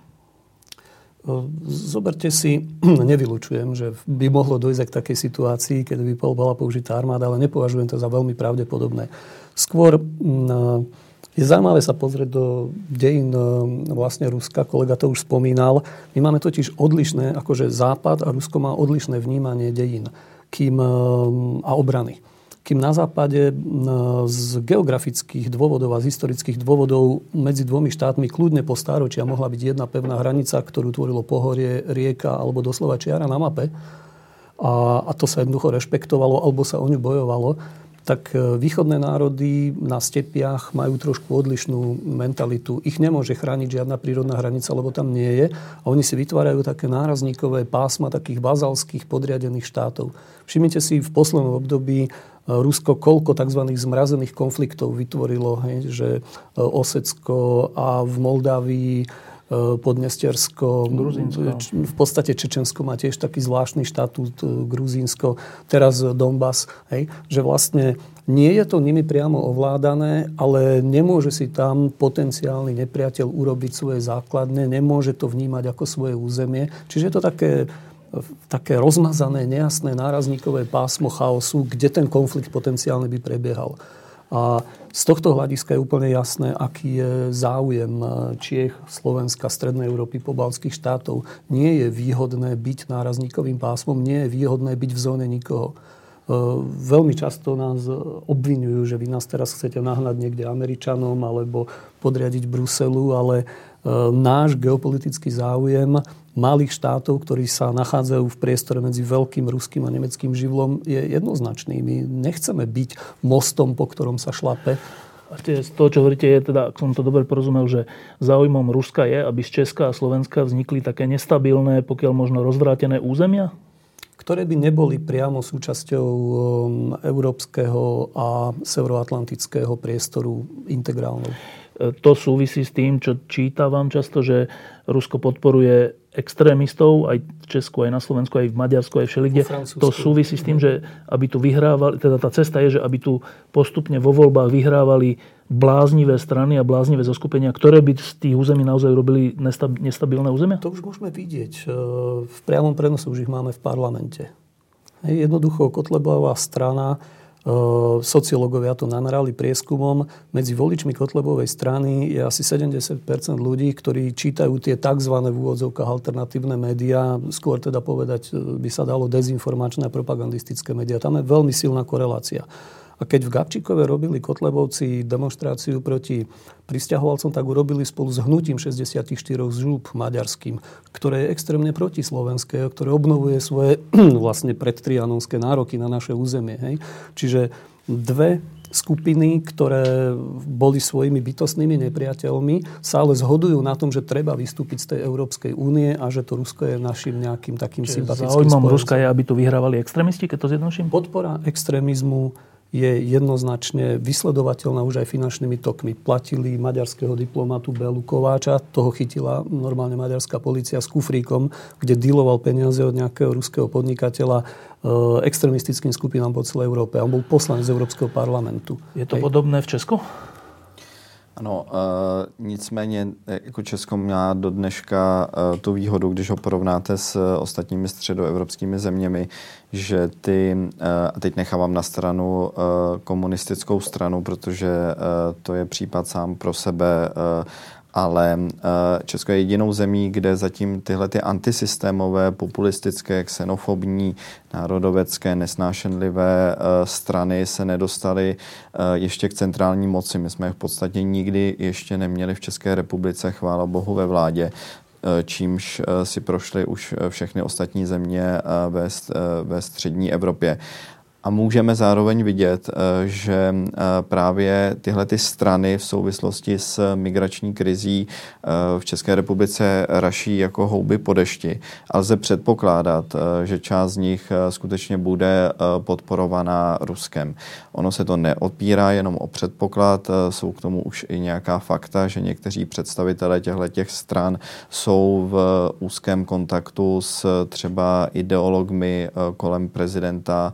Zoberte si, nevylučujem, že by mohlo dojsť k takej situácii, keď by bola použitá armáda, ale nepovažujem to za veľmi pravdepodobné. Skôr... Na Je zaujímavé sa pozrieť do dejín vlastne Ruska, kolega to už spomínal. My máme totiž odlišné, akože Západ a Rusko má odlišné vnímanie dejín kým, a obrany. Kým na Západe z geografických dôvodov a z historických dôvodov medzi dvomi štátmi kľudne po stáročia mohla byť jedna pevná hranica, ktorú tvorilo pohorie, rieka alebo doslova čiara na mape. A, a to sa jednoducho rešpektovalo alebo sa o ňu bojovalo. Tak východné národy na stepiach majú trošku odlišnú mentalitu. Ich nemôže chrániť žiadna prírodná hranica, lebo tam nie je. A oni si vytvárajú také nárazníkové pásma takých vazalských podriadených štátov. Všimnite si, v poslednom období Rusko koľko tzv. Zmrazených konfliktov vytvorilo, hej, že Osecko a v Moldavii Podnestiersko, Gruzínsko. V podstate Čečensko má tiež taký zvláštny štatút, Gruzínsko, teraz Donbas, hej, že vlastne nie je to nimi priamo ovládané, ale nemôže si tam potenciálny nepriateľ urobiť svoje základne, nemôže to vnímať ako svoje územie. Čiže je to také, také rozmazané, nejasné nárazníkové pásmo chaosu, kde ten konflikt potenciálne by prebiehal. A z tohto hľadiska je úplne jasné, aký je záujem Čiech, Slovenska, Strednej Európy, pobaltských štátov. Nie je výhodné byť nárazníkovým pásmom, nie je výhodné byť v zóne nikoho. Veľmi často nás obviňujú, že vy nás teraz chcete nahnať niekde Američanom alebo podriadiť Bruselu, ale náš geopolitický záujem malých štátov, ktorí sa nachádzajú v priestore medzi veľkým ruským a nemeckým živlom, je jednoznačný. My nechceme byť mostom, po ktorom sa šlape. A z toho, čo hovoríte, je teda, ak som to dobre porozumel, že záujmom Ruska je, aby z Česka a Slovenska vznikli také nestabilné, pokiaľ možno rozvrátené územia? ktoré by neboli priamo súčasťou európskeho a severoatlantického priestoru integrálnou? To súvisí s tým, čo čítavam často, že Rusko podporuje extrémistov aj v Česku, aj na Slovensku, aj v Maďarsku, aj všelikde. To súvisí s tým, že aby tu vyhrávali, teda tá cesta je, že aby tu postupne vo voľbách vyhrávali bláznivé strany a bláznivé zoskupenia, ktoré by z tých území naozaj robili nestabilné územia? To už môžeme vidieť. V priamom prenose už ich máme v parlamente. Jednoducho Kotlebová strana, sociológovia to namerali prieskumom, medzi voličmi Kotlebovej strany je asi sedemdesiat percent ľudí, ktorí čítajú tie tzv. V úvodzovkách alternatívne médiá, skôr teda povedať by sa dalo dezinformačné a propagandistické médiá. Tam je veľmi silná korelácia. A keď v Gabčíkove robili Kotlebovci demonstráciu proti prisťahovalcom, tak urobili spolu s hnutím šesťdesiatštyri žľúb maďarským, ktoré je extrémne protislovenské, ktoré obnovuje svoje vlastne predtrianonské nároky na naše územie. Hej. Čiže dve skupiny, ktoré boli svojimi bytostnými nepriateľmi, sa ale zhodujú na tom, že treba vystúpiť z tej Európskej únie a že to Rusko je našim nejakým takým Čiže sympatickým spôsobom. Záujmom Ruska je, aby tu vyhrávali extrémisti, keď to zjednočím? Podpora extrémizmu je jednoznačne vysledovateľná už aj finančnými tokmi. Platili maďarského diplomatu Bélu Kováča, toho chytila normálne maďarská polícia s kufríkom, kde dealoval peniaze od nejakého ruského podnikateľa e, extremistickým skupinám po celej Európe. On bol poslanec z Európskeho parlamentu. Je to Hej. podobné v Česku? Ano, e, nicméně jako Česko má do dneška e, tu výhodu, když ho porovnáte s e, ostatními středoevropskými zeměmi, že ty, e, a teď nechávám na stranu e, komunistickou stranu, protože e, to je případ sám pro sebe, e, ale e, Česko je jedinou zemí, kde zatím tyhle ty antisystémové, populistické, xenofobní, národovecké, nesnášenlivé e, strany se nedostaly e, ještě k centrální moci. My jsme je v podstatě nikdy ještě neměli v České republice, chvála bohu, ve vládě, e, čímž e, si prošly už všechny ostatní země e, ve, e, ve střední Evropě. A můžeme zároveň vidět, že právě tyhle ty strany v souvislosti s migrační krizí v České republice raší jako houby po dešti. A lze předpokládat, že část z nich skutečně bude podporovaná Ruskem. Ono se to neodpírá jenom o předpoklad, jsou k tomu už i nějaká fakta, že někteří představitelé těchto těch stran jsou v úzkém kontaktu s třeba ideologmi kolem prezidenta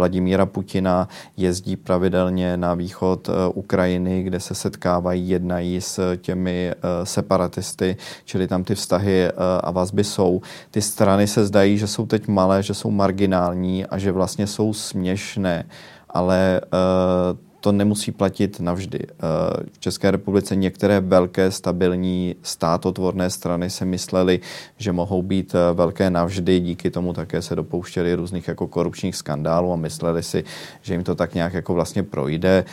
Vladimíra Putina, jezdí pravidelně na východ Ukrajiny, kde se setkávají, jednají s těmi separatisty, čili tam ty vztahy a vazby jsou. Ty strany se zdají, že jsou teď malé, že jsou marginální a že vlastně jsou směšné, ale to nemusí platit navždy. V České republice některé velké, stabilní, státotvorné strany se myslely, že mohou být velké navždy, díky tomu také se dopouštěli různých jako korupčních skandálů a mysleli si, že jim to tak nějak jako vlastně projde.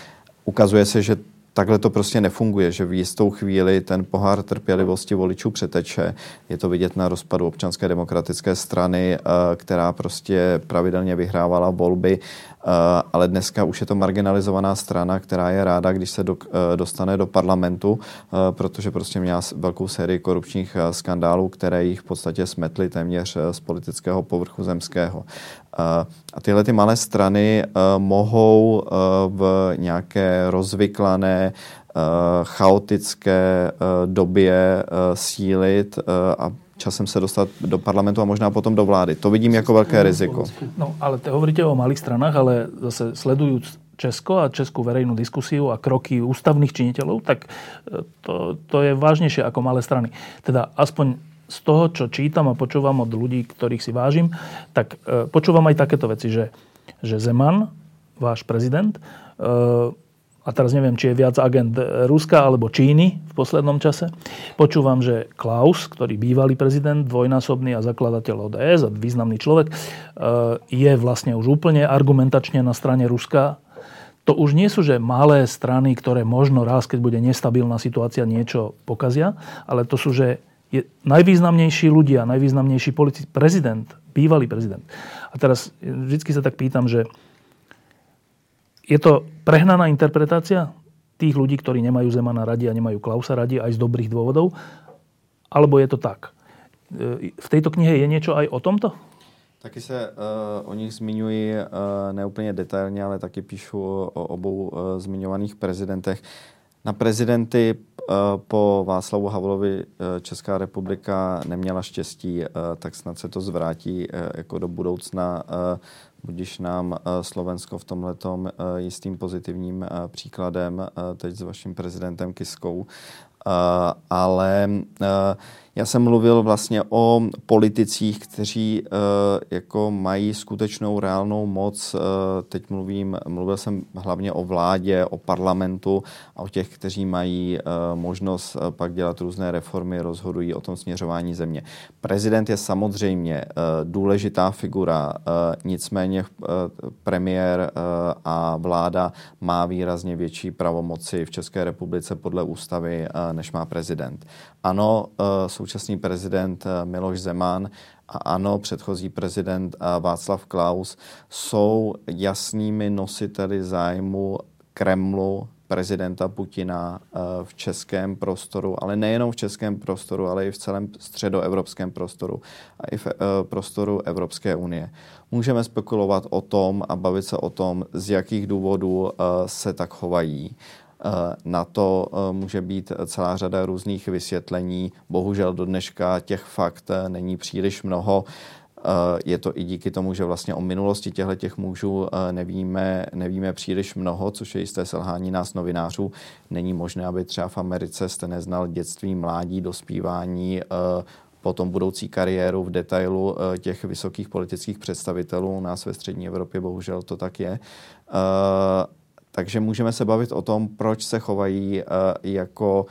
Ukazuje se, že takhle to prostě nefunguje, že v jistou chvíli ten pohár trpělivosti voličů přeteče. Je to vidět na rozpadu Občanské demokratické strany, která prostě pravidelně vyhrávala volby, ale dneska už je to marginalizovaná strana, která je ráda, když se do, dostane do parlamentu, protože prostě měla velkou sérii korupčních skandálů, které jich v podstatě smetly téměř z politického povrchu zemského. A tyhle ty malé strany mohou v nějaké rozvyklané, chaotické době sílit a časem se dostat do parlamentu a možná potom do vlády. To vidím jako velké riziko. No, ale te hovoríte o malých stranách, ale zase sledujúc Česko a českú verejnú diskusiu a kroky ústavných činiteľov, tak to, to je vážnejšie ako malé strany. Teda aspoň z toho, čo čítam a počúvam od ľudí, ktorých si vážim, tak e, počúvam aj takéto veci, že, že Zeman, váš prezident, e, a teraz neviem, či je viac agent Ruska alebo Číny v poslednom čase, počúvam, že Klaus, ktorý bývalý prezident, dvojnásobný a zakladateľ ó dé es a významný človek, e, je vlastne už úplne argumentačne na strane Ruska. To už nie sú, že malé strany, ktoré možno raz, keď bude nestabilná situácia, niečo pokazia, ale to sú, že je najvýznamnejší ľudia, najvýznamnejší politi- prezident, bývalý prezident. A teraz vždycky sa tak pýtam, že je to prehnaná interpretácia tých ľudí, ktorí nemajú Zemana radi a nemajú Klausa radi aj z dobrých dôvodov, alebo je to tak? V tejto knihe je niečo aj o tomto? Taky se uh, o nich zmiňuji uh, neúplně detailně, ale taky píšu o, o obou uh, zmiňovaných prezidentech. Na prezidenty uh, po Václavu Havlovi uh, Česká republika neměla štěstí, uh, tak snad se to zvrátí uh, jako do budoucna, uh, když nám uh, Slovensko v tomhletom uh, jistým pozitivním uh, příkladem, uh, teď s vaším prezidentem Kiskou. Uh, ale uh, já jsem mluvil vlastně o politicích, kteří uh, jako mají skutečnou reálnou moc. Uh, teď mluvím, mluvil jsem hlavně o vládě, o parlamentu a o těch, kteří mají uh, možnost uh, pak dělat různé reformy, rozhodují o tom směřování země. Prezident je samozřejmě uh, důležitá figura, uh, nicméně uh, premiér uh, a vláda má výrazně větší pravomoci v České republice podle ústavy, uh, než má prezident. Ano, uh, současný prezident Miloš Zeman a ano, předchozí prezident Václav Klaus jsou jasnými nositeli zájmu Kremlu, prezidenta Putina v českém prostoru, ale nejenom v českém prostoru, ale i v celém středoevropském prostoru a i v prostoru Evropské unie. Můžeme spekulovat o tom a bavit se o tom, z jakých důvodů se tak chovají. Na to může být celá řada různých vysvětlení. Bohužel do dneška těch fakt není příliš mnoho. Je to i díky tomu, že vlastně o minulosti těchto mužů nevíme, nevíme příliš mnoho, což je jisté selhání nás novinářů. Není možné, aby třeba v Americe jste neznal dětství, mládí, dospívání, potom budoucí kariéru v detailu těch vysokých politických představitelů. U nás ve střední Evropě bohužel to tak je. Takže můžeme se bavit o tom, proč se chovají uh, jako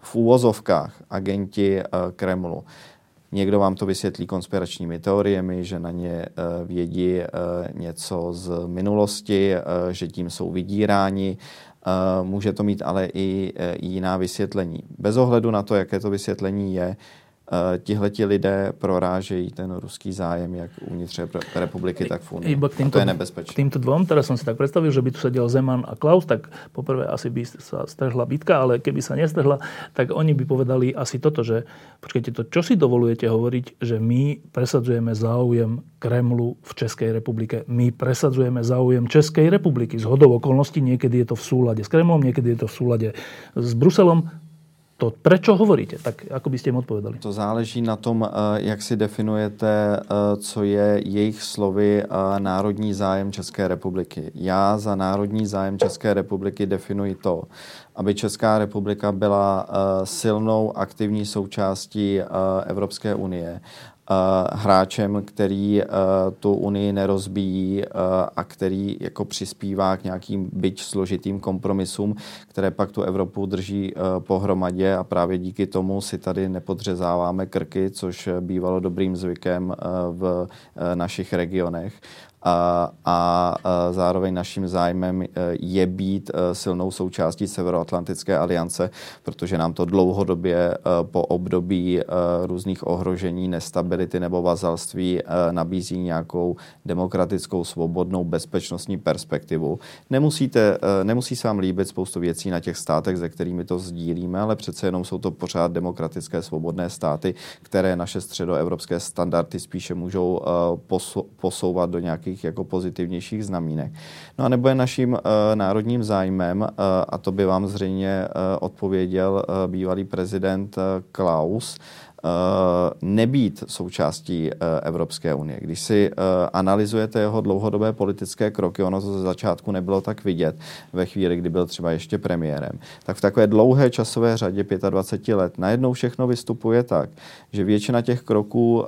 v úvozovkách agenti uh, Kremlu. Někdo vám to vysvětlí konspiračními teoriemi, že na ně uh, vědí uh, něco z minulosti, uh, že tím jsou vydíráni. Uh, může to mít ale i uh, jiná vysvětlení. Bez ohledu na to, jaké to vysvětlení je, tihleti lidé prorážejí ten ruský zájem jak uvnitř republiky, tak v Unii. To je nebezpečné. K týmto dvom, teraz som si tak predstavil, že by tu sedel Zeman a Klaus, tak poprvé asi by sa strhla bitka, ale keby sa nestrhla, tak oni by povedali asi toto, že počkajte to, čo si dovolujete hovoriť, že my presadzujeme záujem Kremlu v Českej republike. My presadzujeme záujem Českej republiky. Zhodou okolností niekedy je to v súlade s Kremlom, niekedy je to v súlade s Bruselom. To, prečo hovoríte? Tak ako by ste im odpovedali? To záleží na tom, jak si definujete, co je jejich slovy národní zájem České republiky. Já za národní zájem České republiky definuji to, aby Česká republika byla silnou, aktivní součástí Evropské unie. Hráčem, který tu unii nerozbíjí a který jako přispívá k nějakým byť složitým kompromisům, které pak tu Evropu drží pohromadě a právě díky tomu si tady nepodřezáváme krky, což bývalo dobrým zvykem v našich regionech. A, a zároveň naším zájmem je být silnou součástí Severoatlantické aliance, protože nám to dlouhodobě po období různých ohrožení, nestability nebo vazalství nabízí nějakou demokratickou, svobodnou, bezpečnostní perspektivu. Nemusíte, nemusí se vám líbit spoustu věcí na těch státech, se kterými to sdílíme, ale přece jenom jsou to pořád demokratické, svobodné státy, které naše středoevropské standardy spíše můžou posu, posouvat do nějakých jako pozitivnějších znamínek. No a nebo je naším uh, národním zájmem, uh, a to by vám zřejmě uh, odpověděl uh, bývalý prezident uh, Klaus, nebýt součástí Evropské unie. Když si analyzujete jeho dlouhodobé politické kroky, ono to ze začátku nebylo tak vidět ve chvíli, kdy byl třeba ještě premiérem, tak v takové dlouhé časové řadě dvacet pět let najednou všechno vystupuje tak, že většina těch kroků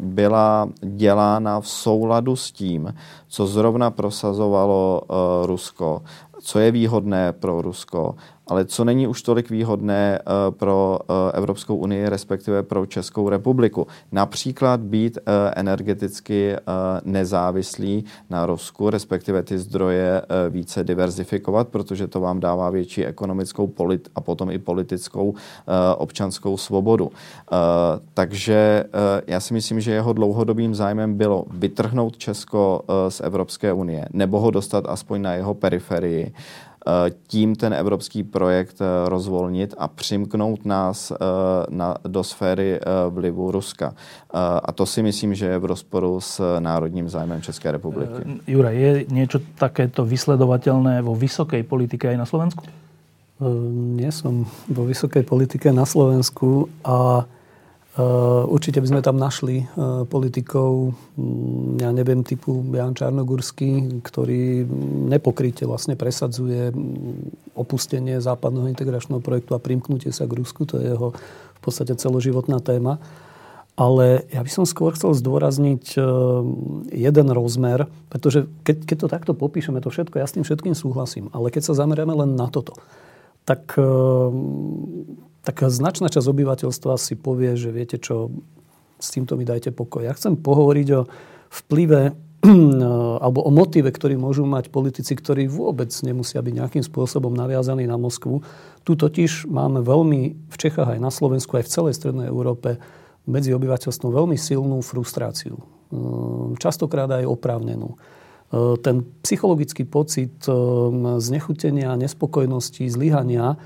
byla dělána v souladu s tím, co zrovna prosazovalo Rusko, co je výhodné pro Rusko, ale co není už tolik výhodné pro Evropskou unii, respektive pro Českou republiku. Například být energeticky nezávislí na Rusku, respektive ty zdroje více diverzifikovat, protože to vám dává větší ekonomickou polit- a potom i politickou občanskou svobodu. Takže já si myslím, že jeho dlouhodobým zájmem bylo vytrhnout Česko z Evropské unie nebo ho dostat aspoň na jeho periferii. tím ten evropský projekt rozvolnit a přimknout nás na, do sféry vlivu Ruska. A to si myslím, že je v rozporu s národním zájmem České republiky. Juraj, je niečo takéto vysledovateľné vo vysokej politike aj na Slovensku? Nie som vo vysokej politike na Slovensku a určite by sme tam našli politikov, ja neviem, typu Jan Čarnogurský, ktorý nepokryte vlastne presadzuje opustenie západného integračného projektu a primknutie sa k Rusku. To je jeho v podstate celoživotná téma. Ale ja by som skôr chcel zdôrazniť jeden rozmer, pretože keď, keď to takto popíšeme, to všetko, ja s tým všetkým súhlasím, ale keď sa zameriame len na toto, tak, tak značná časť obyvateľstva si povie, že viete čo, s týmto mi dajte pokoj. Ja chcem pohovoriť o vplyve alebo o motive, ktorý môžu mať politici, ktorí vôbec nemusia byť nejakým spôsobom naviazaní na Moskvu. Tu totiž máme veľmi v Čechách aj na Slovensku, aj v celej strednej Európe medzi obyvateľstvom veľmi silnú frustráciu. Častokrát aj oprávnenú. Ten psychologický pocit znechutenia, nespokojnosti, zlyhania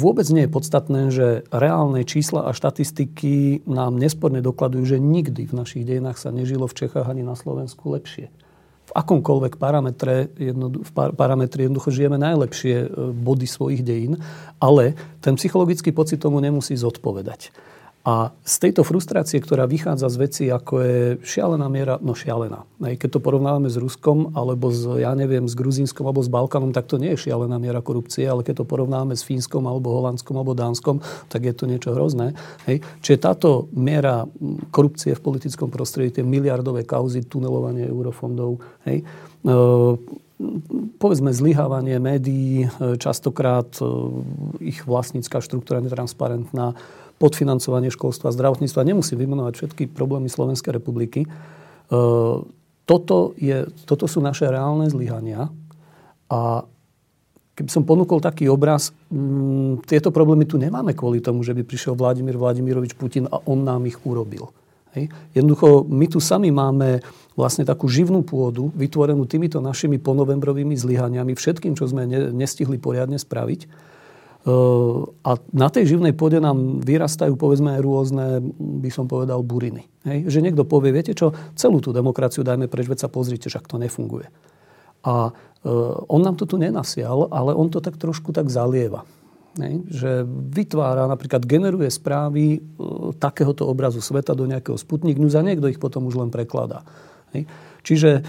vôbec nie je podstatné, že reálne čísla a štatistiky nám nesporne dokladujú, že nikdy v našich dejinách sa nežilo v Čechách ani na Slovensku lepšie. V akomkoľvek parametre, jedno, v parametri jednoducho žijeme najlepšie body svojich dejín, ale ten psychologický pocit tomu nemusí zodpovedať. A z tejto frustrácie, ktorá vychádza z vecí, ako je šialená miera, no šialená. Keď to porovnávame s Ruskom, alebo s, ja neviem, s Gruzínskom, alebo s Balkánom, tak to nie je šialená miera korupcie, ale keď to porovnáme s Fínskom, alebo Holandskom, alebo Dánskom, tak je to niečo hrozné. Hej. Čiže táto miera korupcie v politickom prostredí, tie miliardové kauzy, tunelovanie eurofondov, hej, e- povedzme zlyhávanie médií, častokrát ich vlastnícka štruktúra netransparentná, podfinancovanie školstva, zdravotníctva. Nemusím vymenovať všetky problémy Slovenskej republiky. Toto, je, toto sú naše reálne zlyhania a keby som ponúkol taký obraz, tieto problémy tu nemáme kvôli tomu, že by prišiel Vladimír Vladimirovič Putin a on nám ich urobil. Hej. Jednoducho, my tu sami máme vlastne takú živnú pôdu, vytvorenú týmito našimi ponovembrovými zlyhaniami, všetkým, čo sme ne, nestihli poriadne spraviť. E, a na tej živnej pôde nám vyrastajú, povedzme, aj rôzne, by som povedal, buriny. Hej. Že niekto povie, viete čo, celú tú demokraciu dajme preč, veď sa pozrite, že ak to nefunguje. A e, on nám to tu nenasial, ale on to tak trošku tak zalieva. Že vytvára, napríklad generuje správy e, takéhoto obrazu sveta do nejakého sputníku a niekto ich potom už len prekladá. Hej. Čiže e,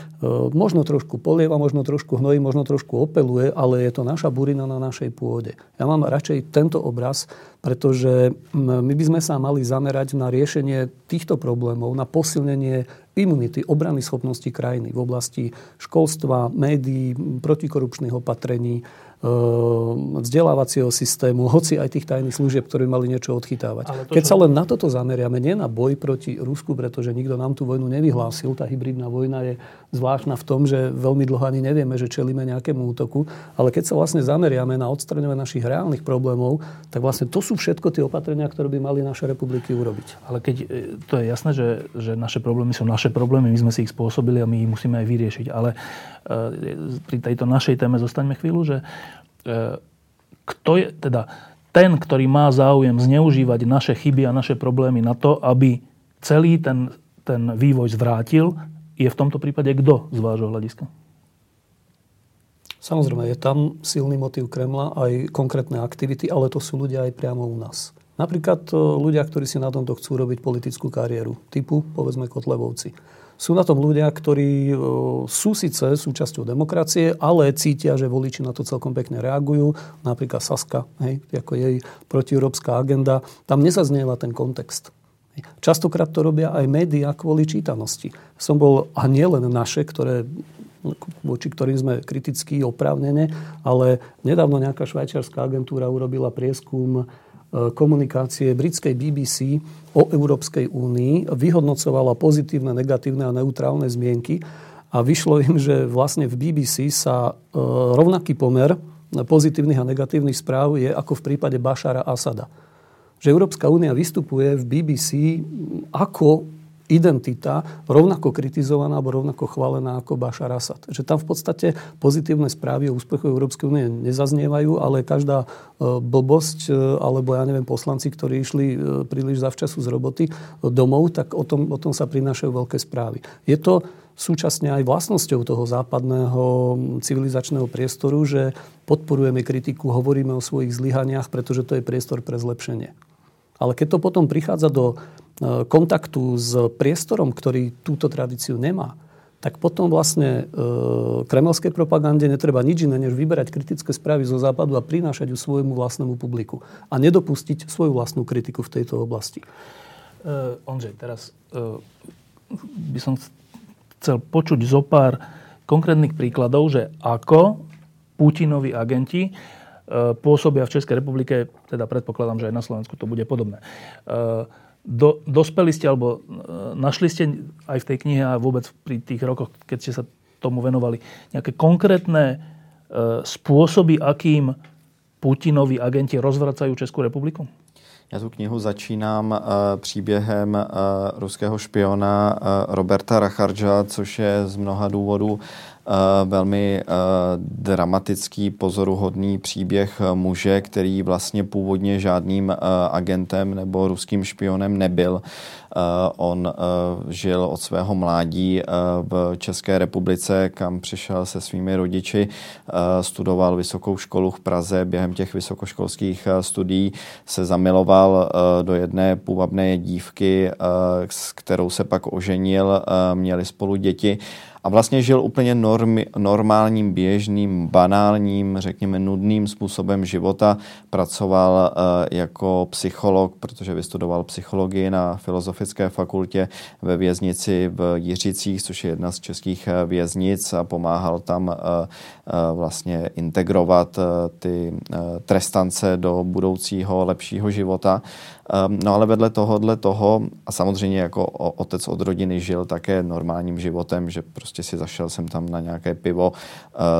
možno trošku polieva, možno trošku hnojí, možno trošku opeluje, ale je to naša burina na našej pôde. Ja mám radšej tento obraz, pretože my by sme sa mali zamerať na riešenie týchto problémov, na posilnenie imunity, obrany schopnosti krajiny v oblasti školstva, médií, protikorupčných opatrení, vzdelávacieho systému, hoci aj tých tajných služieb, ktoré mali niečo odchytávať. Keď sa len na toto zameriame, nie na boj proti Rusku, pretože nikto nám tú vojnu nevyhlásil, tá hybridná vojna je zvláštna v tom, že veľmi dlho ani nevieme, že čelíme nejakému útoku, ale keď sa vlastne zameriame na odstraňovanie našich reálnych problémov, tak vlastne to sú všetko tie opatrenia, ktoré by mali naše republiky urobiť. Ale keď to je jasné, že, že naše problémy sú naše problémy, my sme si ich spôsobili a my ich musíme aj vyriešiť, ale pri tejto našej téme zostaňme chvíľu, že kto je, teda ten, ktorý má záujem zneužívať naše chyby a naše problémy na to, aby celý ten, ten vývoj zvrátil, je v tomto prípade kto z vášho hľadiska? Samozrejme, je tam silný motív Kremla, aj konkrétne aktivity, ale to sú ľudia aj priamo u nás. Napríklad ľudia, ktorí si na tomto chcú robiť politickú kariéru, typu, povedzme, Kotlebovci. Sú na tom ľudia, ktorí sú síce súčasťou demokracie, ale cítia, že voliči na to celkom pekne reagujú. Napríklad Saska, hej, ako jej protieurópska agenda. Tam nezaznieva ten kontext. Častokrát to robia aj médiá kvôli čítanosti. Som bol, a nie len naše, ktoré, voči ktorým sme kritickí oprávnene, ale nedávno nejaká švajčiarska agentúra urobila prieskum komunikácie britskej bé bé cé o Európskej únii, vyhodnocovala pozitívne, negatívne a neutrálne zmienky a vyšlo im, že vlastne v bé bé cé sa rovnaký pomer pozitívnych a negatívnych správ je ako v prípade Bašara Asada. Že Európska únia vystupuje v bé bé cé ako identita rovnako kritizovaná alebo rovnako chválená ako Bašar Asad. Že tam v podstate pozitívne správy o úspechu Európskej únie nezaznievajú, ale každá blbosť alebo ja neviem poslanci, ktorí išli príliš zavčasu z roboty domov, tak o tom, o tom sa prinášajú veľké správy. Je to súčasne aj vlastnosťou toho západného civilizačného priestoru, že podporujeme kritiku, hovoríme o svojich zlyhaniach, pretože to je priestor pre zlepšenie. Ale keď to potom prichádza do kontaktu s priestorom, ktorý túto tradíciu nemá, tak potom vlastne e, kremelskej propagande netreba nič iné, než vyberať kritické správy zo západu a prinášať ju svojmu vlastnému publiku. A nedopustiť svoju vlastnú kritiku v tejto oblasti. Uh, Ondřej, teraz uh, by som chcel počuť zo pár konkrétnych príkladov, že ako Putinovi agenti uh, pôsobia v Českej republike, teda predpokladám, že aj na Slovensku to bude podobné. Uh, Do, dospeli ste, alebo našli ste aj v tej knihe a vôbec pri tých rokoch, keď ste sa tomu venovali, nejaké konkrétne e, spôsoby, akým Putinovi agenti rozvracajú Českú republiku? Já tu knihu začínám uh, příběhem uh, ruského špiona uh, Roberta Racharča, což je z mnoha důvodů uh, velmi uh, dramatický, pozoruhodný příběh muže, který vlastně původně žádným uh, agentem nebo ruským špionem nebyl. Uh, on uh, žil od svého mládí uh, v České republice, kam přišel se svými rodiči, uh, studoval vysokou školu v Praze, během těch vysokoškolských uh, studií se zamiloval do jedné půvabné dívky, s kterou se pak oženil, měli spolu děti a vlastně žil úplně normi, normálním, běžným, banálním, řekněme nudným způsobem života. Pracoval jako psycholog, protože vystudoval psychologii na Filozofické fakultě ve věznici v Jiřicích, což je jedna z českých věznic a pomáhal tam vlastně integrovat ty trestance do budoucího lepšího života. No ale vedle tohohle toho, a samozřejmě jako otec od rodiny žil také normálním životem, že prostě si zašel jsem tam na nějaké pivo,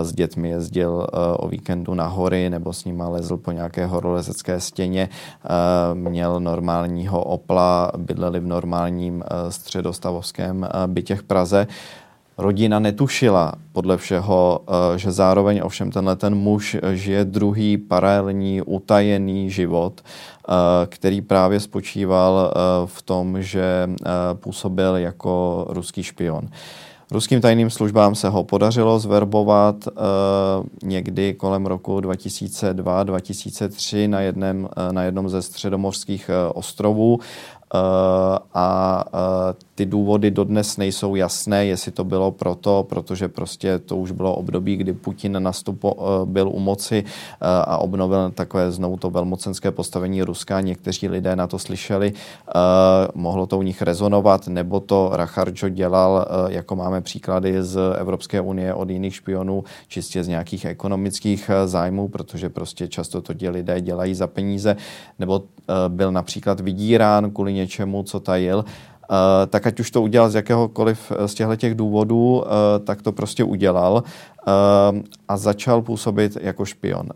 s dětmi jezdil o víkendu na hory nebo s nima lezl po nějaké horolezecké stěně, měl normálního Opla, bydleli v normálním středostavovském bytě v Praze. Rodina netušila podle všeho, že zároveň ovšem tenhle ten muž žije druhý paralelní, utajený život, který právě spočíval v tom, že působil jako ruský špion. Ruským tajným službám se ho podařilo zverbovat eh, někdy kolem roku dva tisíce dva dva tisíce tři na jednom, eh, na jednom ze středomořských eh, ostrovů eh, a eh, ty důvody dodnes nejsou jasné, jestli to bylo proto, protože prostě to už bylo období, kdy Putin nastupo, eh, byl u moci eh, a obnovil takové znovu to velmocenské postavení Ruska. Někteří lidé na to slyšeli, eh, mohlo to u nich rezonovat, nebo to Racharčo dělal, eh, jako máme příklady z Evropské unie od jiných špionů, čistě z nějakých ekonomických zájmů, protože prostě často to ti lidé dělají za peníze, nebo byl například vydírán kvůli něčemu, co tajil. Tak ať už to udělal z jakéhokoliv z těchto důvodů, tak to prostě udělal a začal působit jako špion.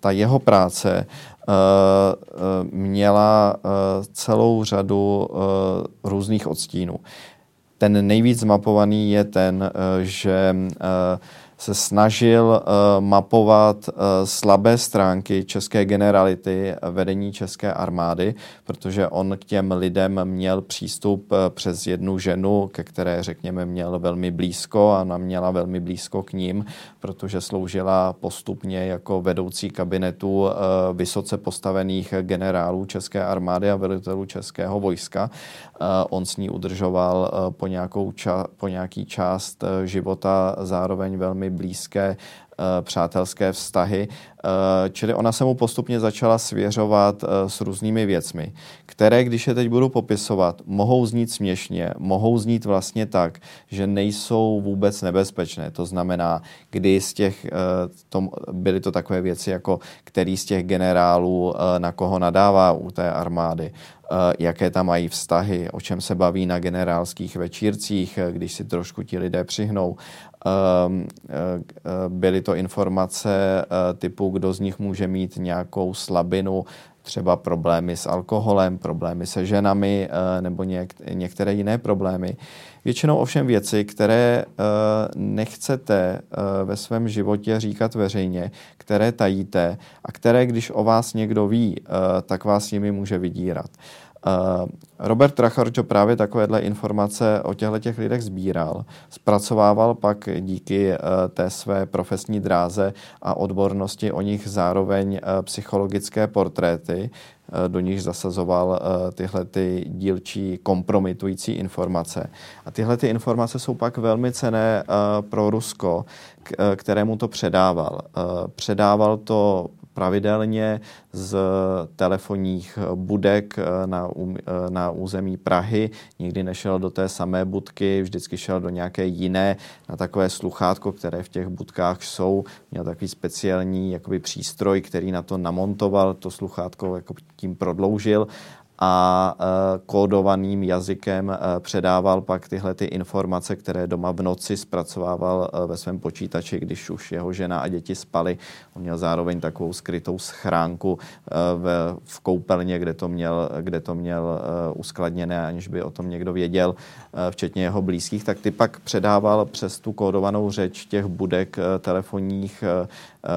Ta jeho práce měla celou řadu různých odstínů. Ten nejvíc zmapovaný je ten, že se snažil mapovat slabé stránky české generality, vedení české armády, protože on k těm lidem měl přístup přes jednu ženu, ke které, řekněme, měl velmi blízko a ona měla velmi blízko k ním, protože sloužila postupně jako vedoucí kabinetu vysoce postavených generálů české armády a velitelů českého vojska. On s ní udržoval po, nějakou ča- po nějaký část života zároveň velmi blízké přátelské vztahy. Čili ona se mu postupně začala svěřovat s různými věcmi, které, když je teď budu popisovat, mohou znít směšně, mohou znít vlastně tak, že nejsou vůbec nebezpečné. To znamená, kdy z těch, tom, byly to takové věci, jako který z těch generálů na koho nadává u té armády, jaké tam mají vztahy, o čem se baví na generálských večírcích, když si trošku ti lidé přihnou. Byly tyto informace typu, kdo z nich může mít nějakou slabinu, třeba problémy s alkoholem, problémy se ženami nebo některé jiné problémy. Většinou ovšem věci, které nechcete ve svém životě říkat veřejně, které tajíte a které, když o vás někdo ví, tak vás nimi může vydírat. Robert Racharčo právě takovéhle informace o těchto lidech sbíral, zpracovával pak díky té své profesní dráze a odbornosti o nich zároveň psychologické portréty, do nich zasazoval tyhle ty dílčí kompromitující informace. A tyhle ty informace jsou pak velmi cenné pro Rusko, kterému to předával. Předával to pravidelně z telefonních budek na, na území Prahy. Nikdy nešel do té samé budky, vždycky šel do nějaké jiné, na takové sluchátko, které v těch budkách jsou. Měl takový speciální jakoby přístroj, který na to namontoval, to sluchátko jako tím prodloužil a kódovaným jazykem předával pak tyhle ty informace, které doma v noci zpracovával ve svém počítači, když už jeho žena a děti spaly. On měl zároveň takovou skrytou schránku v koupelně, kde to měl, kde to měl uskladněné, aniž by o tom někdo věděl, včetně jeho blízkých. Tak ty pak předával přes tu kódovanou řeč těch budek telefonních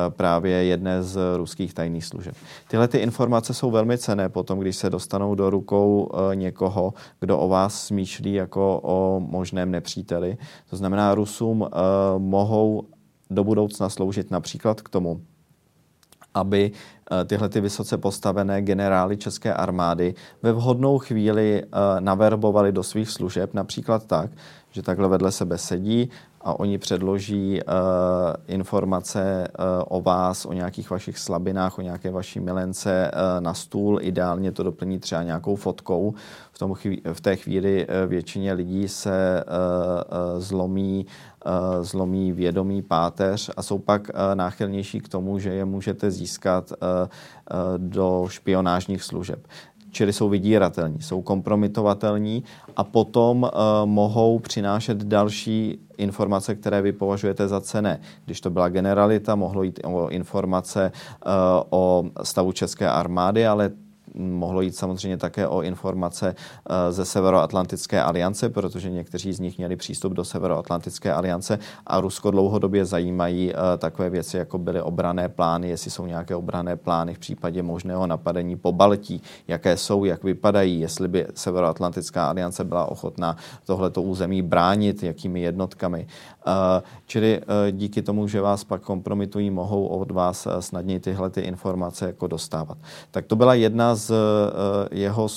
právě jedné z ruských tajných služeb. Tyhle ty informace jsou velmi cenné potom, když se dostanou do rukou někoho, kdo o vás smýšlí jako o možném nepříteli. To znamená, Rusům mohou do budoucna sloužit například k tomu, aby tyhle ty vysoce postavené generály české armády ve vhodnou chvíli naverbovali do svých služeb, například tak, že takhle vedle sebe sedí a oni předloží uh, informace uh, o vás, o nějakých vašich slabinách, o nějaké vaší milence uh, na stůl. Ideálně to doplní třeba nějakou fotkou. V, tom chví- v té chvíli uh, většině lidí se uh, uh, zlomí, uh, zlomí vědomí páteř a jsou pak uh, náchylnější k tomu, že je můžete získat uh, uh, do špionážních služeb. Čili jsou vydíratelní, jsou kompromitovatelní a potom uh, mohou přinášet další informace, které vy považujete za cenné. Když to byla generalita, mohlo jít o informace uh, o stavu české armády, ale mohlo jít samozřejmě také o informace ze Severoatlantické aliance, protože někteří z nich měli přístup do Severoatlantické aliance a Rusko dlouhodobě zajímají takové věci, jako byly obranné plány, jestli jsou nějaké obranné plány v případě možného napadení Pobaltí, jaké jsou, jak vypadají, jestli by Severoatlantická aliance byla ochotná tohleto území bránit, jakými jednotkami. Čili díky tomu, že vás pak kompromitují, mohou od vás snadněji tyhle ty informace jako dostávat. Tak to byla jedna z jeho,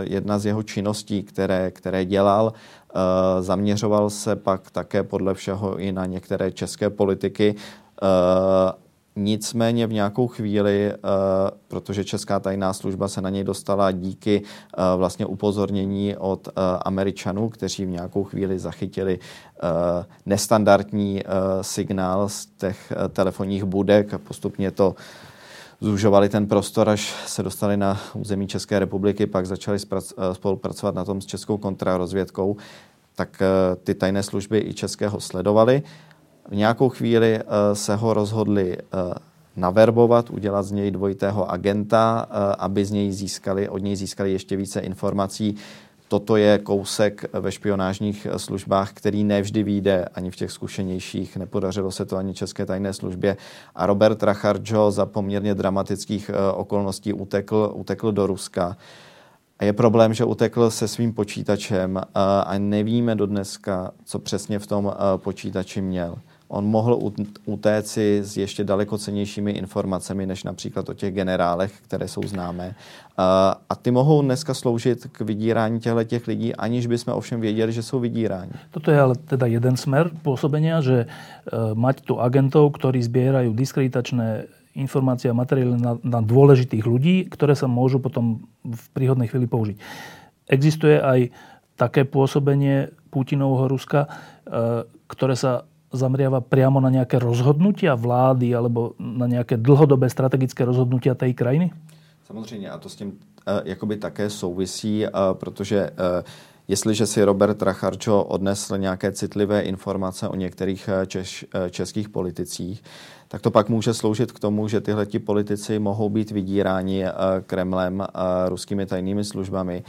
jedna z jeho činností, které, které dělal. Zaměřoval se pak také podle všeho i na některé české politiky. Nicméně v nějakou chvíli, protože česká tajná služba se na něj dostala díky vlastně upozornění od Američanů, kteří v nějakou chvíli zachytili nestandardní signál z těch telefonních budek a postupně to zužovali ten prostor, až se dostali na území České republiky, pak začali spolupracovat na tom s českou kontrarozvědkou, tak ty tajné služby i českého sledovali. V nějakou chvíli se ho rozhodli naverbovat, udělat z něj dvojitého agenta, aby z něj získali, od něj získali ještě více informací. Toto je kousek ve špionážních službách, který nevždy vyjde ani v těch zkušenějších. Nepodařilo se to ani české tajné službě. A Robert Racharčo za poměrně dramatických okolností utekl, utekl do Ruska. A je problém, že utekl se svým počítačem a nevíme dodneska, co přesně v tom počítači měl. On mohl utéct si s ještě daleko cennějšími informacemi, než například o těch generálech, které jsou známé. A ty mohou dneska sloužit k vydírání těchto lidí, aniž by sme ovšem věděli, že jsou vydíráni. Toto je ale teda jeden smer pôsobenia, že mať tu agentov, ktorí zbierajú diskreditačné informácie a materiály na, na dôležitých ľudí, ktoré sa môžu potom v príhodnej chvíli použiť. Existuje aj také pôsobenie Putinovho Ruska, ktoré sa zameriava priamo na nejaké rozhodnutia vlády alebo na nejaké dlhodobé strategické rozhodnutia tej krajiny? Samozřejmě a to s tím jakoby také souvisí, protože Jestliže si Robert Racharčo odnesl nějaké citlivé informace o některých češ, českých politicích, tak to pak může sloužit k tomu, že tyhleti politici mohou být vydíráni Kremlem, ruskými tajnými službami,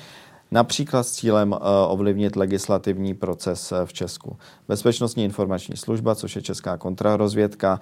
například s cílem ovlivnit legislativní proces v Česku. Bezpečnostní informační služba, což je česká kontrarozvědka,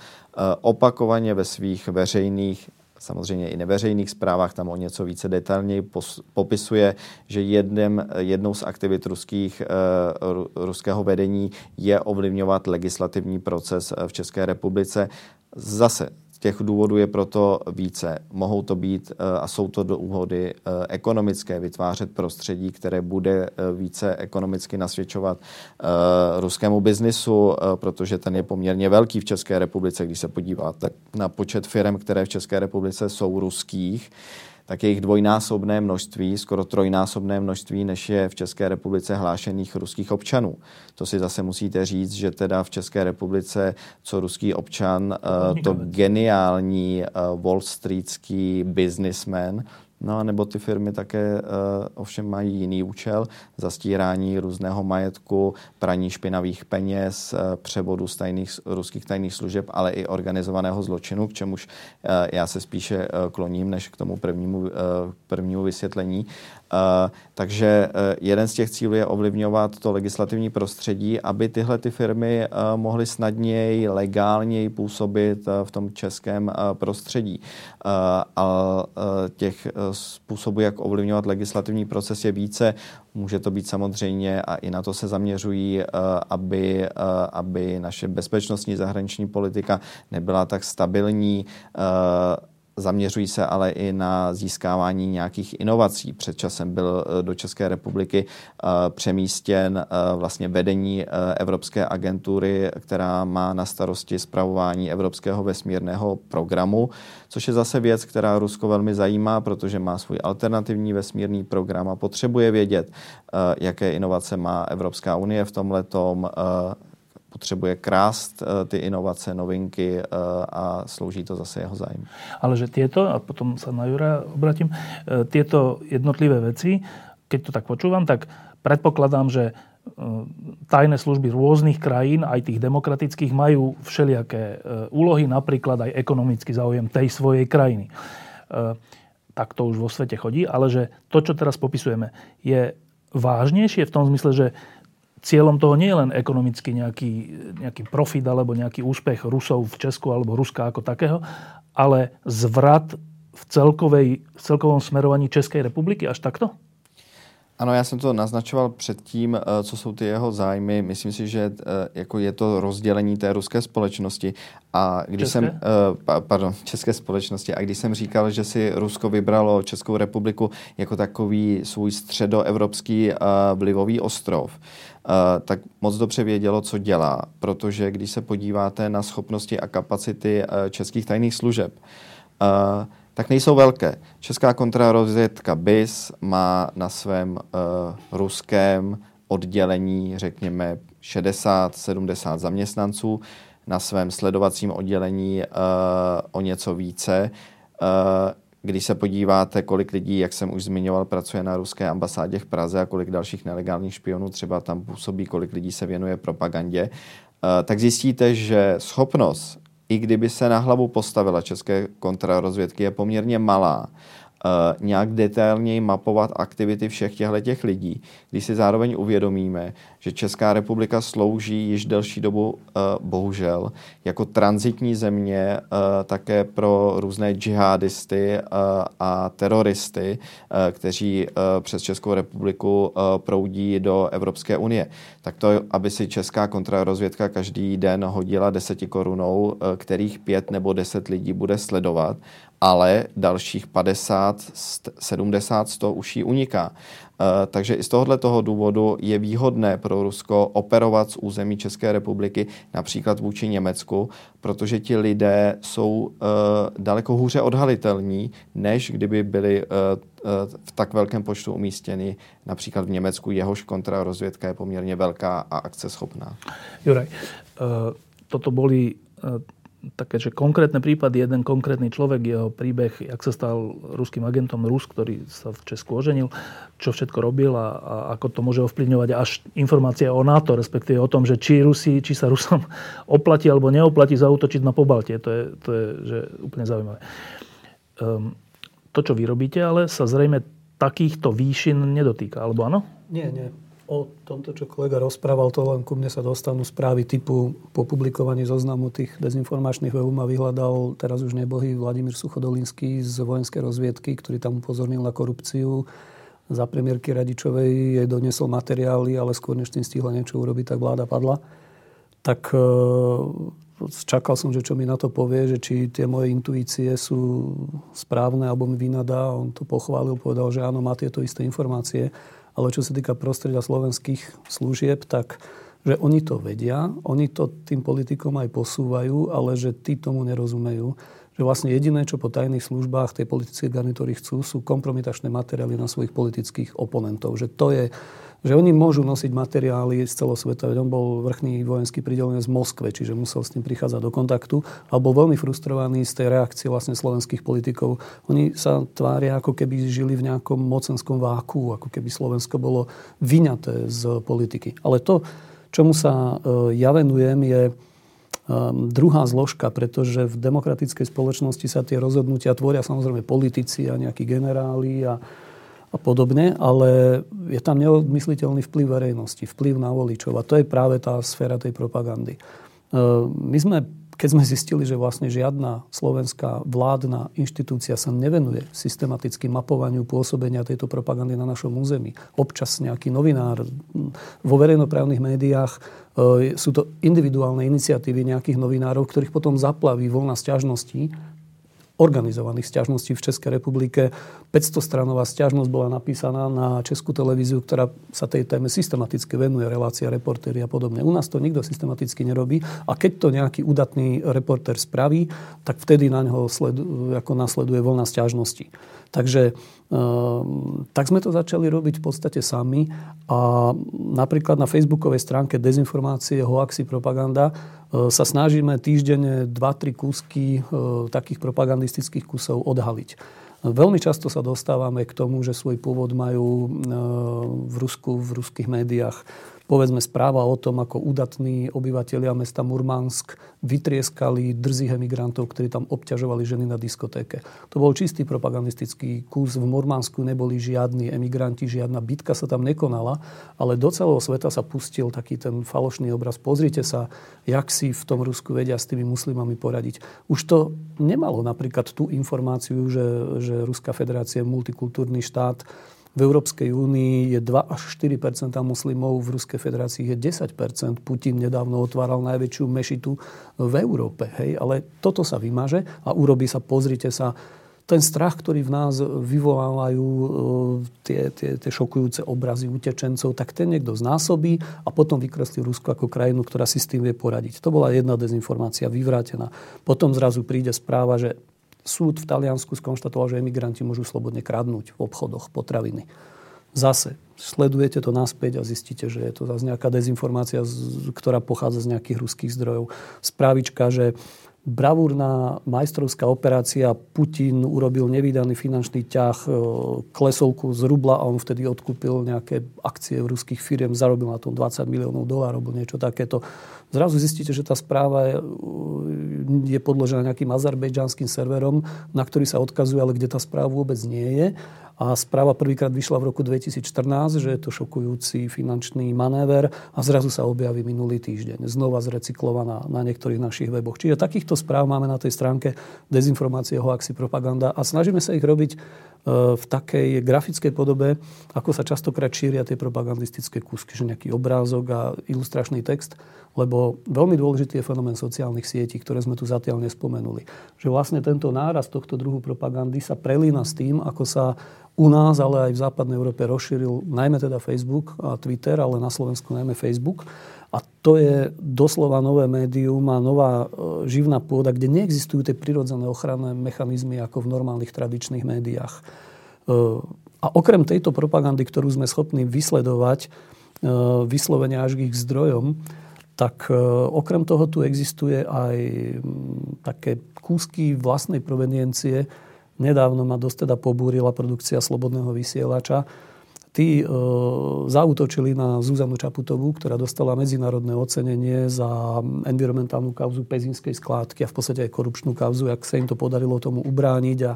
opakovaně ve svých veřejných, samozřejmě i neveřejných zprávách, tam o něco více detailněji pos- popisuje, že jednem, jednou z aktivit ruských, uh, ruského vedení je ovlivňovat legislativní proces v České republice. Zase těch důvodů je proto více. Mohou to být uh, a jsou to důvody uh, ekonomické, vytvářet prostředí, které bude uh, více ekonomicky nasvědčovat uh, ruskému biznisu, uh, protože ten je poměrně velký v České republice. Když se podíváte na počet firm, které v České republice jsou ruských, tak je jich dvojnásobné množství, skoro trojnásobné množství, než je v České republice hlášených ruských občanů. To si zase musíte říct, že teda v České republice, co ruský občan, to geniální Wall Streetský businessman, no a nebo ty firmy také ovšem mají jiný účel, zastírání různého majetku, praní špinavých peněz, převodu z tajných, ruských tajných služeb, ale i organizovaného zločinu, k čemuž já se spíše kloním, než k tomu prvnímu, prvnímu vysvětlení. Takže jeden z těch cílů je ovlivňovat to legislativní prostředí, aby tyhle ty firmy mohly snadněji, legálněji působit v tom českém prostředí. A těch způsobů, jak ovlivňovat legislativní proces, je více. Může to být samozřejmě, a i na to se zaměřují, aby, aby naše bezpečnostní zahraniční politika nebyla tak stabilní. Zaměřují se ale i na získávání nějakých inovací. Před časem byl do České republiky přemístěn vlastně vedení Evropské agentury, která má na starosti spravování evropského vesmírného programu, což je zase věc, která Rusko velmi zajímá, protože má svůj alternativní vesmírný program a potřebuje vědět, jaké inovace má Evropská unie v tomhletom. Potřebuje krást ty inovace, novinky a slouží to zase jeho zájmu. Ale že tieto, a potom sa na Jura obratím, tieto jednotlivé veci, keď to tak počúvam, tak predpokladám, že tajné služby rôznych krajín, aj tých demokratických, majú všelijaké úlohy, napríklad aj ekonomický záujem tej svojej krajiny. Tak to už vo svete chodí, ale že to, čo teraz popisujeme, je vážnejšie v tom zmysle, že cieľom toho nie je len ekonomicky nejaký, nejaký profit alebo nejaký úspech Rusov v Česku alebo Ruska ako takého, ale zvrat v, celkovej, v celkovom smerovaní Českej republiky až takto? Ano, já jsem to naznačoval předtím, co jsou ty jeho zájmy. Myslím si, že jako je to rozdělení té ruské společnosti. A když české? jsem pardon, české společnosti. A když jsem říkal, že si Rusko vybralo Českou republiku jako takový svůj středoevropský vlivový ostrov, tak moc dobře vědělo, co dělá, protože když se podíváte na schopnosti a kapacity českých tajných služeb, tak nejsou velké. Česká kontrarozvědka B I S má na svém uh, ruském oddělení, řekněme, šedesát sedmdesát zaměstnanců, na svém sledovacím oddělení uh, o něco více. Uh, Když se podíváte, kolik lidí, jak jsem už zmiňoval, pracuje na ruské ambasádě v Praze a kolik dalších nelegálních špionů třeba tam působí, kolik lidí se věnuje propagandě, uh, tak zjistíte, že schopnost, i kdyby se na hlavu postavila české kontrarozvědky, je poměrně malá. E, nějak detailněji mapovat aktivity všech těchto lidí, když si zároveň uvědomíme, že Česká republika slouží již delší dobu, e, bohužel, jako transitní země e, také pro různé džihadisty e, a teroristy, e, kteří e, přes Českou republiku e, proudí do Evropské unie. Tak to, aby si česká kontrarozvědka každý den hodila desetikorunou, e, kterých pět nebo deset lidí bude sledovat, ale dalších padesát, sedmdesát, sto už jí uniká. E, takže i z tohohle toho důvodu je výhodné pro Rusko operovat z území České republiky, například vůči Německu, protože ti lidé jsou e, daleko hůře odhalitelní, než kdyby byli e, e, v tak velkém počtu umístěni například v Německu. Jehož kontrarozvědka je poměrně velká a akceschopná. Juraj, e, toto boli... E, také, že konkrétne prípady, jeden konkrétny človek, jeho príbeh, jak sa stal ruským agentom Rus, ktorý sa v Česku oženil, čo všetko robil a, a ako to môže ovplyvňovať až informácia o NATO, respektíve o tom, že či Rusi, či sa Rusom oplatí alebo neoplatí zaútočiť na Pobaltie. To je, to je že úplne zaujímavé. Um, to, čo vy robíte, ale sa zrejme takýchto výšin nedotýka, alebo áno? Nie, nie. O tomto, čo kolega rozprával, to len ku mne sa dostanú správy typu po publikovaní zoznamu tých dezinformačných webov ma vyhľadal teraz už nebohý Vladimír Suchodolinský z vojenskej rozviedky, ktorý tam upozornil na korupciu. Za premiérky Radičovej jej doniesol materiály, ale skôr než tým stihla niečo urobiť, tak vláda padla. Tak čakal som, že čo mi na to povie, že či tie moje intuície sú správne alebo mi vynadá. On to pochválil, povedal, že áno, má tieto isté informácie. Ale čo sa týka prostredia slovenských služieb, tak že oni to vedia, oni to tým politikom aj posúvajú, ale že tí tomu nerozumejú. Že vlastne jediné, čo po tajných službách tej politickej garnitúry chcú, sú kompromitačné materiály na svojich politických oponentov. Že to je, že oni môžu nosiť materiály z celosveta. On bol vrchný vojenský pridelený z Moskve, čiže musel s tým prichádzať do kontaktu. A bol veľmi frustrovaný z tej reakcie vlastne slovenských politikov. Oni sa tvária, ako keby žili v nejakom mocenskom váku, ako keby Slovensko bolo vyňaté z politiky. Ale to, čomu sa ja venujem, je druhá zložka, pretože v demokratickej spoločnosti sa tie rozhodnutia tvoria samozrejme politici a nejakí generáli a, a podobne, ale je tam neodmysliteľný vplyv verejnosti, vplyv na voličov a to je práve tá sféra tej propagandy. My sme, keď sme zistili, že vlastne žiadna slovenská vládna inštitúcia sa nevenuje systematicky mapovaniu pôsobenia tejto propagandy na našom území. Občas nejaký novinár vo verejnoprávnych médiách, sú to individuálne iniciatívy nejakých novinárov, ktorých potom zaplaví voľna sťažností, organizovaných sťažností v Českej republike. päťstostranová sťažnosť bola napísaná na Českú televíziu, ktorá sa tej téme systematicky venuje, relácia, reportéri a podobne. U nás to nikto systematicky nerobí a keď to nejaký udatný reportér spraví, tak vtedy na ňoho sledu, ako nasleduje voľna sťažností. Takže tak sme to začali robiť v podstate sami a napríklad na facebookovej stránke Dezinformácie, hoaxy, propaganda sa snažíme týždenne dva tri kúsky takých propagandistických kusov odhaliť. Veľmi často sa dostávame k tomu, že svoj pôvod majú v Rusku, v ruských médiách. Povedzme správa o tom, ako udatní obyvatelia mesta Murmansk vytrieskali drzých emigrantov, ktorí tam obťažovali ženy na diskotéke. To bol čistý propagandistický kus. V Murmansku neboli žiadni emigranti, žiadna bitka sa tam nekonala, ale do celého sveta sa pustil taký ten falošný obraz. Pozrite sa, jak si v tom Rusku vedia s tými muslimami poradiť. Už to nemalo napríklad tú informáciu, že, že Ruská federácia je multikultúrny štát. V Európskej únii je dva až štyri percentá muslimov, v Ruskej federácii je desať percent. Putin nedávno otváral najväčšiu mešitu v Európe. Hej? Ale toto sa vymaže a urobí sa, pozrite sa, ten strach, ktorý v nás vyvolávajú tie, tie, tie šokujúce obrazy utečencov, tak ten niekto znásobí a potom vykreslí Rusko ako krajinu, ktorá si s tým vie poradiť. To bola jedna dezinformácia vyvrátená. Potom zrazu príde správa, že súd v Taliansku skonštatoval, že emigranti môžu slobodne kradnúť v obchodoch potraviny. Zase sledujete to naspäť a zistíte, že je to zase nejaká dezinformácia, ktorá pochádza z nejakých ruských zdrojov. Správička, že bravúrna majstrovská operácia, Putin urobil nevydaný finančný ťah, klesovku z rubla a on vtedy odkúpil nejaké akcie ruských firiem, zarobil na tom dvadsať miliónov dolárov alebo niečo takéto. Zrazu zistíte, že tá správa je, je podložená nejakým azerbajdžanským serverom, na ktorý sa odkazuje, ale kde tá správa vôbec nie je. A správa prvýkrát vyšla v roku dvetisícštrnásť, že je to šokujúci finančný manéver a zrazu sa objaví minulý týždeň. Znova zrecyklovaná na niektorých našich weboch. Čiže takýchto správ máme na tej stránke Dezinformácie, hoaxy, propaganda a snažíme sa ich robiť v takej grafickej podobe, ako sa častokrát šíria tie propagandistické kúsky, že nejaký obrázok a ilustračný text, lebo veľmi dôležitý je fenomén sociálnych sietí, ktoré sme tu zatiaľ nespomenuli. Že vlastne tento náraz tohto druhu propagandy sa prelína s tým, ako sa u nás, ale aj v západnej Európe rozšíril najmä teda Facebook a Twitter, ale na Slovensku najmä Facebook. A to je doslova nové médium a nová živná pôda, kde neexistujú tie prirodzené ochranné mechanizmy ako v normálnych tradičných médiách. A okrem tejto propagandy, ktorú sme schopní vysledovať vyslovene až k ich zdrojom, tak okrem toho tu existuje aj také kúsky vlastnej proveniencie. Nedávno ma dosť teda pobúrila produkcia Slobodného vysielača. Tí e, zaútočili na Zuzanu Čaputovú, ktorá dostala medzinárodné ocenenie za environmentálnu kauzu pezinskej skládky a v podstate aj korupčnú kauzu, jak sa im to podarilo tomu ubrániť a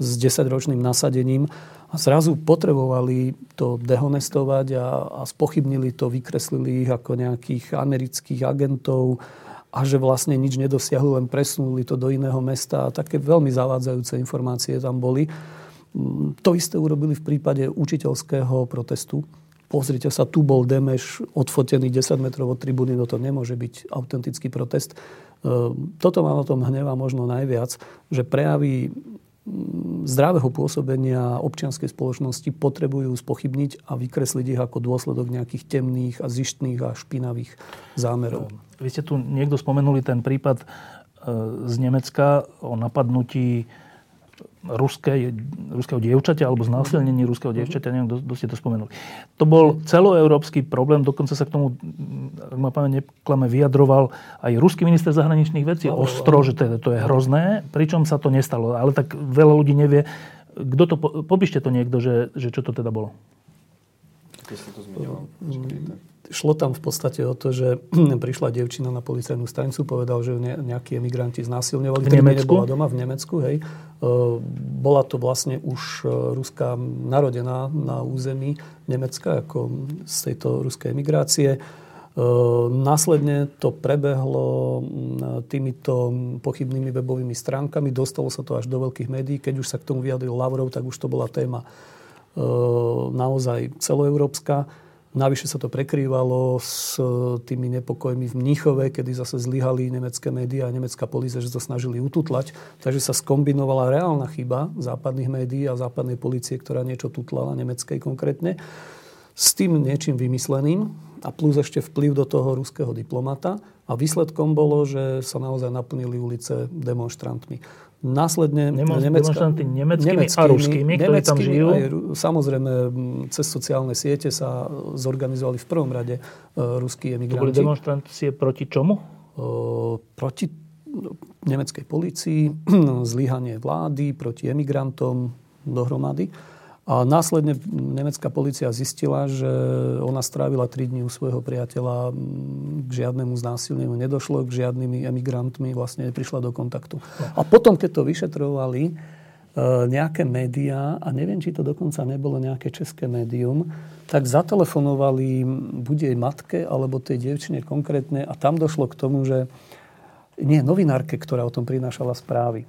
s desaťročným nasadením. A zrazu potrebovali to dehonestovať a, a spochybnili to, vykreslili ich ako nejakých amerických agentov a že vlastne nič nedosiahli, len presunuli to do iného mesta. A také veľmi zavádzajúce informácie tam boli. To isté urobili v prípade učiteľského protestu. Pozrite sa, tu bol Demeš odfotený desať metrov od tribúny, no to nemôže byť autentický protest. Toto ma o tom hnevá možno najviac, že prejavy zdravého pôsobenia občianskej spoločnosti potrebujú spochybniť a vykresliť ich ako dôsledok nejakých temných a zištných a špinavých zámerov. Vy ste tu niekto spomenuli ten prípad z Nemecka o napadnutí Ruské, ruského dievčaťa alebo znásilnenie ruského dievčaťa, neviem, kto ste to spomenuli. To bol celoeurópsky problém, dokonca sa k tomu, ak ma pamäť neklame, vyjadroval aj ruský minister zahraničných vecí no, ostro, no. že to je, to je hrozné, pričom sa to nestalo. Ale tak veľa ľudí nevie, kto to, popíšte to niekto, že, že čo to teda bolo. Keď ste to zmiňoval. Šlo tam v podstate o to, že prišla dievčina na policajnú stanicu, povedal, že nejakí emigranti znásilňovali. V Nemecku? Bola doma v Nemecku, hej. Bola to vlastne už ruská narodená na území Nemecka, ako z tejto ruskej emigrácie. Následne to prebehlo týmito pochybnými webovými stránkami. Dostalo sa to až do veľkých médií. Keď už sa k tomu vyjadril Lavrov, tak už to bola téma naozaj celoeurópska. Navyše sa to prekrývalo s tými nepokojmi v Mníchove, kedy zase zlyhali nemecké médiá a nemecká polícia, že sa snažili ututlať. Takže sa skombinovala reálna chyba západných médií a západnej polície, ktorá niečo tutlala, nemeckej konkrétne, s tým niečím vymysleným a plus ešte vplyv do toho ruského diplomata. A výsledkom bolo, že sa naozaj naplnili ulice demonštrantmi. Následne demonstranty nemeckými, nemeckými a ruskými, ktorí tam žijú. Aj, samozrejme, cez sociálne siete sa zorganizovali v prvom rade uh, ruskí emigranti. To boli demonstrancie proti čomu? Uh, proti nemeckej polícii, zlyhanie vlády, proti emigrantom dohromady. A následne nemecká polícia zistila, že ona strávila tri dni u svojho priateľa, k žiadnemu znásilneniu nedošlo, k žiadnymi emigrantmi vlastne neprišla do kontaktu. A potom, keď to vyšetrovali nejaké médiá, a neviem, či to dokonca nebolo nejaké české médium, tak zatelefonovali buď jej matke, alebo tej dievčine konkrétne a tam došlo k tomu, že nie novinárke, ktorá o tom prinášala správy.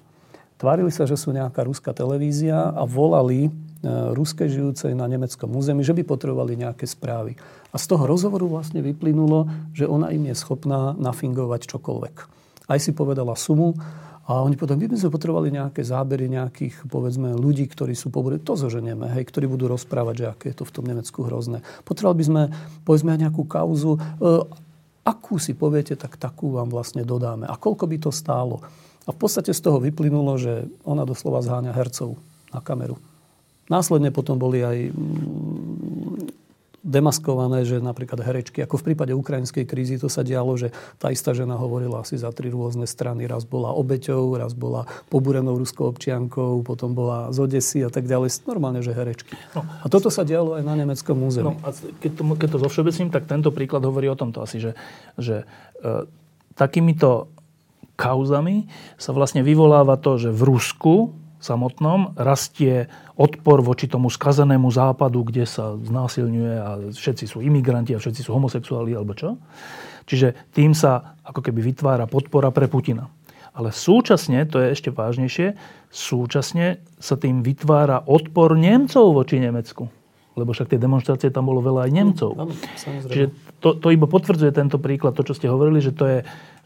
Tvárili sa, že sú nejaká ruská televízia a volali ruské žijúcej na nemeckom území, že by potrebovali nejaké správy. A z toho rozhovoru vlastne vyplynulo, že ona im je schopná nafingovať čokoľvek. Aj si povedala sumu a oni potom by sme potrebovali nejaké zábery nejakých, povedzme, ľudí, ktorí sú pobúrení, to zoženieme, hej, ktorí budú rozprávať, že aké je to v tom Nemecku hrozné. Potrebovali by sme, povedzme, aj nejakú kauzu, e, akú si poviete, tak takú vám vlastne dodáme. A koľko by to stálo? A v podstate z toho vyplynulo, že ona doslova zháňa hercov na kameru. Následne potom boli aj demaskované, že napríklad herečky, ako v prípade ukrajinskej krízy, to sa dialo, že tá istá žena hovorila asi za tri rôzne strany. Raz bola obeťou, raz bola pobúrenou ruskou občiankou, potom bola z Odesy a tak ďalej. Normálne, že herečky. No, a toto sa dialo aj na nemeckom území. No, a keď to, keď to zovšeobecním, tak tento príklad hovorí o tomto asi, že, že e, takýmito kauzami sa vlastne vyvoláva to, že v Rusku samotnom rastie odpor voči tomu skazenému západu, kde sa znásilňuje a všetci sú imigranti a všetci sú homosexuáli alebo čo. Čiže tým sa ako keby vytvára podpora pre Putina. Ale súčasne, to je ešte vážnejšie, súčasne sa tým vytvára odpor Nemcov voči Nemecku. Lebo však tie demonštrácie tam bolo veľa aj Nemcov. Áno, samozrejme. Čiže to, to iba potvrdzuje tento príklad, to, čo ste hovorili, že to je...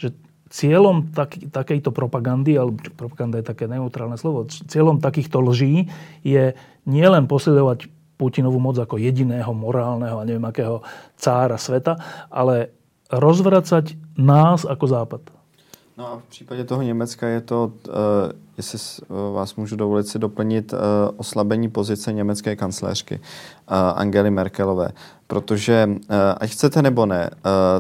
Že cieľom tak, takejto propagandy, alebo propaganda je také neutrálne slovo, cieľom takýchto lží je nielen posilovať Putinovú moc ako jediného morálneho a neviem akého cára sveta, ale rozvracať nás ako Západ. No a v případě toho Německa je to, uh, jestli vás můžu dovolit si doplnit, uh, oslabení pozice německé kancléřky uh, Angely Merkelové. Protože, uh, ať chcete nebo ne, uh,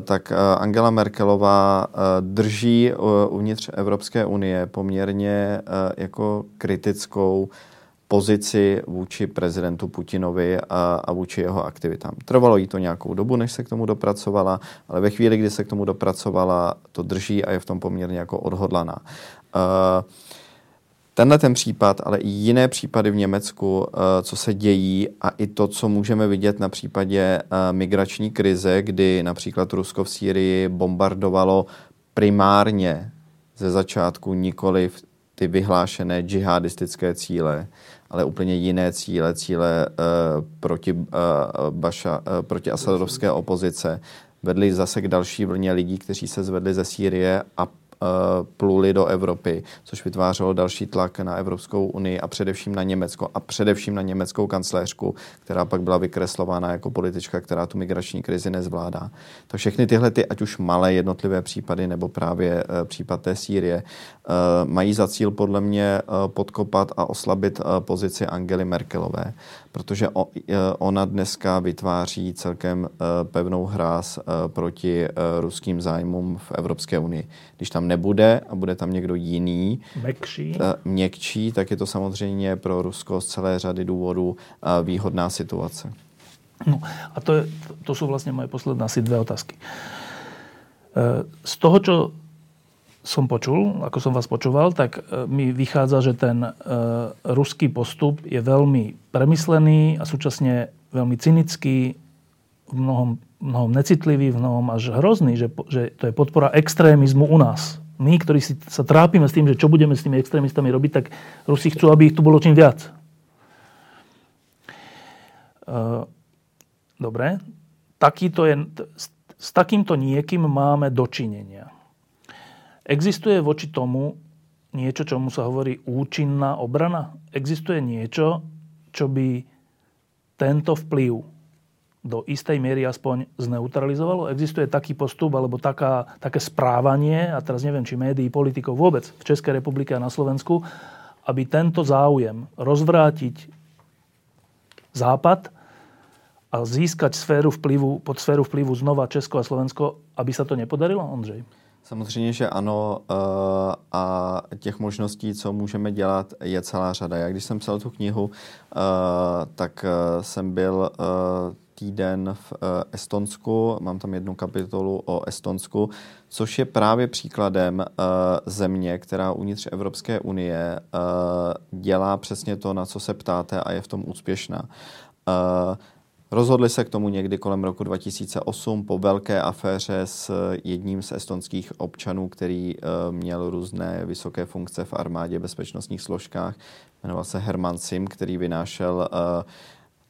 tak uh, Angela Merkelová uh, drží uh, uvnitř Evropské unie poměrně uh, jako kritickou pozici vůči prezidentu Putinovi a, a vůči jeho aktivitám. Trvalo jí to nějakou dobu, než se k tomu dopracovala, ale ve chvíli, kdy se k tomu dopracovala, to drží a je v tom poměrně jako odhodlaná. Uh, tenhle ten případ, ale i jiné případy v Německu, uh, co se dějí a i to, co můžeme vidět na případě uh, migrační krize, kdy například Rusko v Sýrii bombardovalo primárně ze začátku nikoli v ty vyhlášené džihadistické cíle, ale úplně jiné cíle, cíle uh, proti, uh, Baša, uh, proti asadovské opozice, vedli zase k další vlně lidí, kteří se zvedli ze Sýrie a uh, pluli do Evropy, což vytvářelo další tlak na Evropskou unii a především na Německo a především na německou kancléřku, která pak byla vykreslována jako politička, která tu migrační krizi nezvládá. To všechny tyhle, ty, ať už malé jednotlivé případy nebo právě uh, případ té Sýrie, uh, mají za cíl podle mě uh, podkopat a oslabit uh, pozici Angely Merkelové, protože o, uh, ona dneska vytváří celkem uh, pevnou hráz uh, proti uh, ruským zájmům v Evropské unii. Když tam nebude a bude tam někdo jiný, měkčí. měkčí, tak je to samozřejmě pro Rusko z celé řady důvodů výhodná situace. No, a to, je, to sú vlastne moje posledné asi dve otázky. Z toho, čo som počul, ako som vás počúval, tak mi vychádza, že ten ruský postup je veľmi premyslený a súčasne veľmi cynický, v mnohom mnohom necitlivý, v mnohom až hrozný, že, že to je podpora extrémizmu u nás. My, ktorí si sa trápime s tým, že čo budeme s tými extrémistami robiť, tak Rusi chcú, aby ich tu bolo čím viac. Dobre. Takýto je, s, s takýmto niekým máme dočinenia. Existuje voči tomu niečo, čomu sa hovorí účinná obrana? Existuje niečo, čo by tento vplyv do istej miery aspoň zneutralizovalo? Existuje taký postup alebo taká, také správanie, a teraz neviem, či médií, politikov vôbec v Českej republike a na Slovensku, aby tento záujem rozvrátiť Západ a získať sféru vplyvu, pod sféru vplyvu znova Česko a Slovensko, aby sa to nepodarilo, Ondřej? Samozřejmě, že ano, a těch možností, co můžeme dělat, je celá řada. Já když jsem psal tu knihu, tak jsem byl týden v Estonsku, mám tam jednu kapitolu o Estonsku, což je právě příkladem země, která uvnitř Evropské unie dělá přesně to, na co se ptáte, a je v tom úspěšná. Rozhodli se k tomu někdy kolem roku dva tisíce osm po velké aféře s jedním z estonských občanů, který e, měl různé vysoké funkce v armádě, bezpečnostních složkách. Jmenoval se Herman Sim, který vynášel e,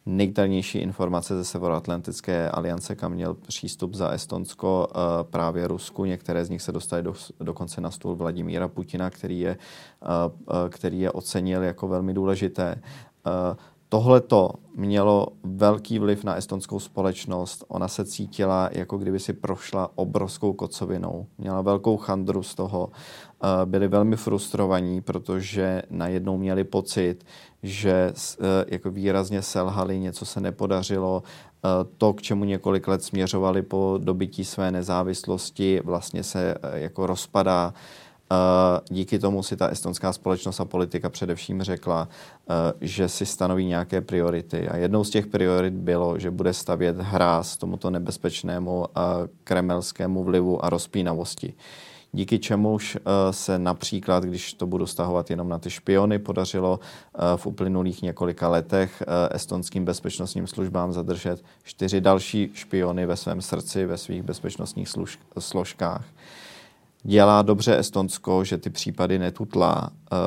nejtajnější informace ze Severoatlantické aliance, kam měl přístup za Estonsko e, právě Rusku. Některé z nich se dostaly do, dokonce na stůl Vladimíra Putina, který je, e, který je ocenil jako velmi důležité. E, Tohle to mělo velký vliv na estonskou společnost. Ona se cítila, jako kdyby si prošla obrovskou kocovinou. Měla velkou chandru z toho. Byli velmi frustrovaní, protože najednou měli pocit, že jako výrazně selhali, něco se nepodařilo. To, k čemu několik let směřovali po dobytí své nezávislosti, vlastně se jako rozpadá. Díky tomu si ta estonská společnost a politika především řekla, že si stanoví nějaké priority. A jednou z těch priorit bylo, že bude stavět hráz tomuto nebezpečnému kremelskému vlivu a rozpínavosti. Díky čemuž se například, když to budu stahovat jenom na ty špiony, podařilo v uplynulých několika letech estonským bezpečnostním službám zadržet čtyři další špiony ve svém srdci, ve svých bezpečnostních složkách. Dělá dobře Estonsko, že ty případy netutlá, e,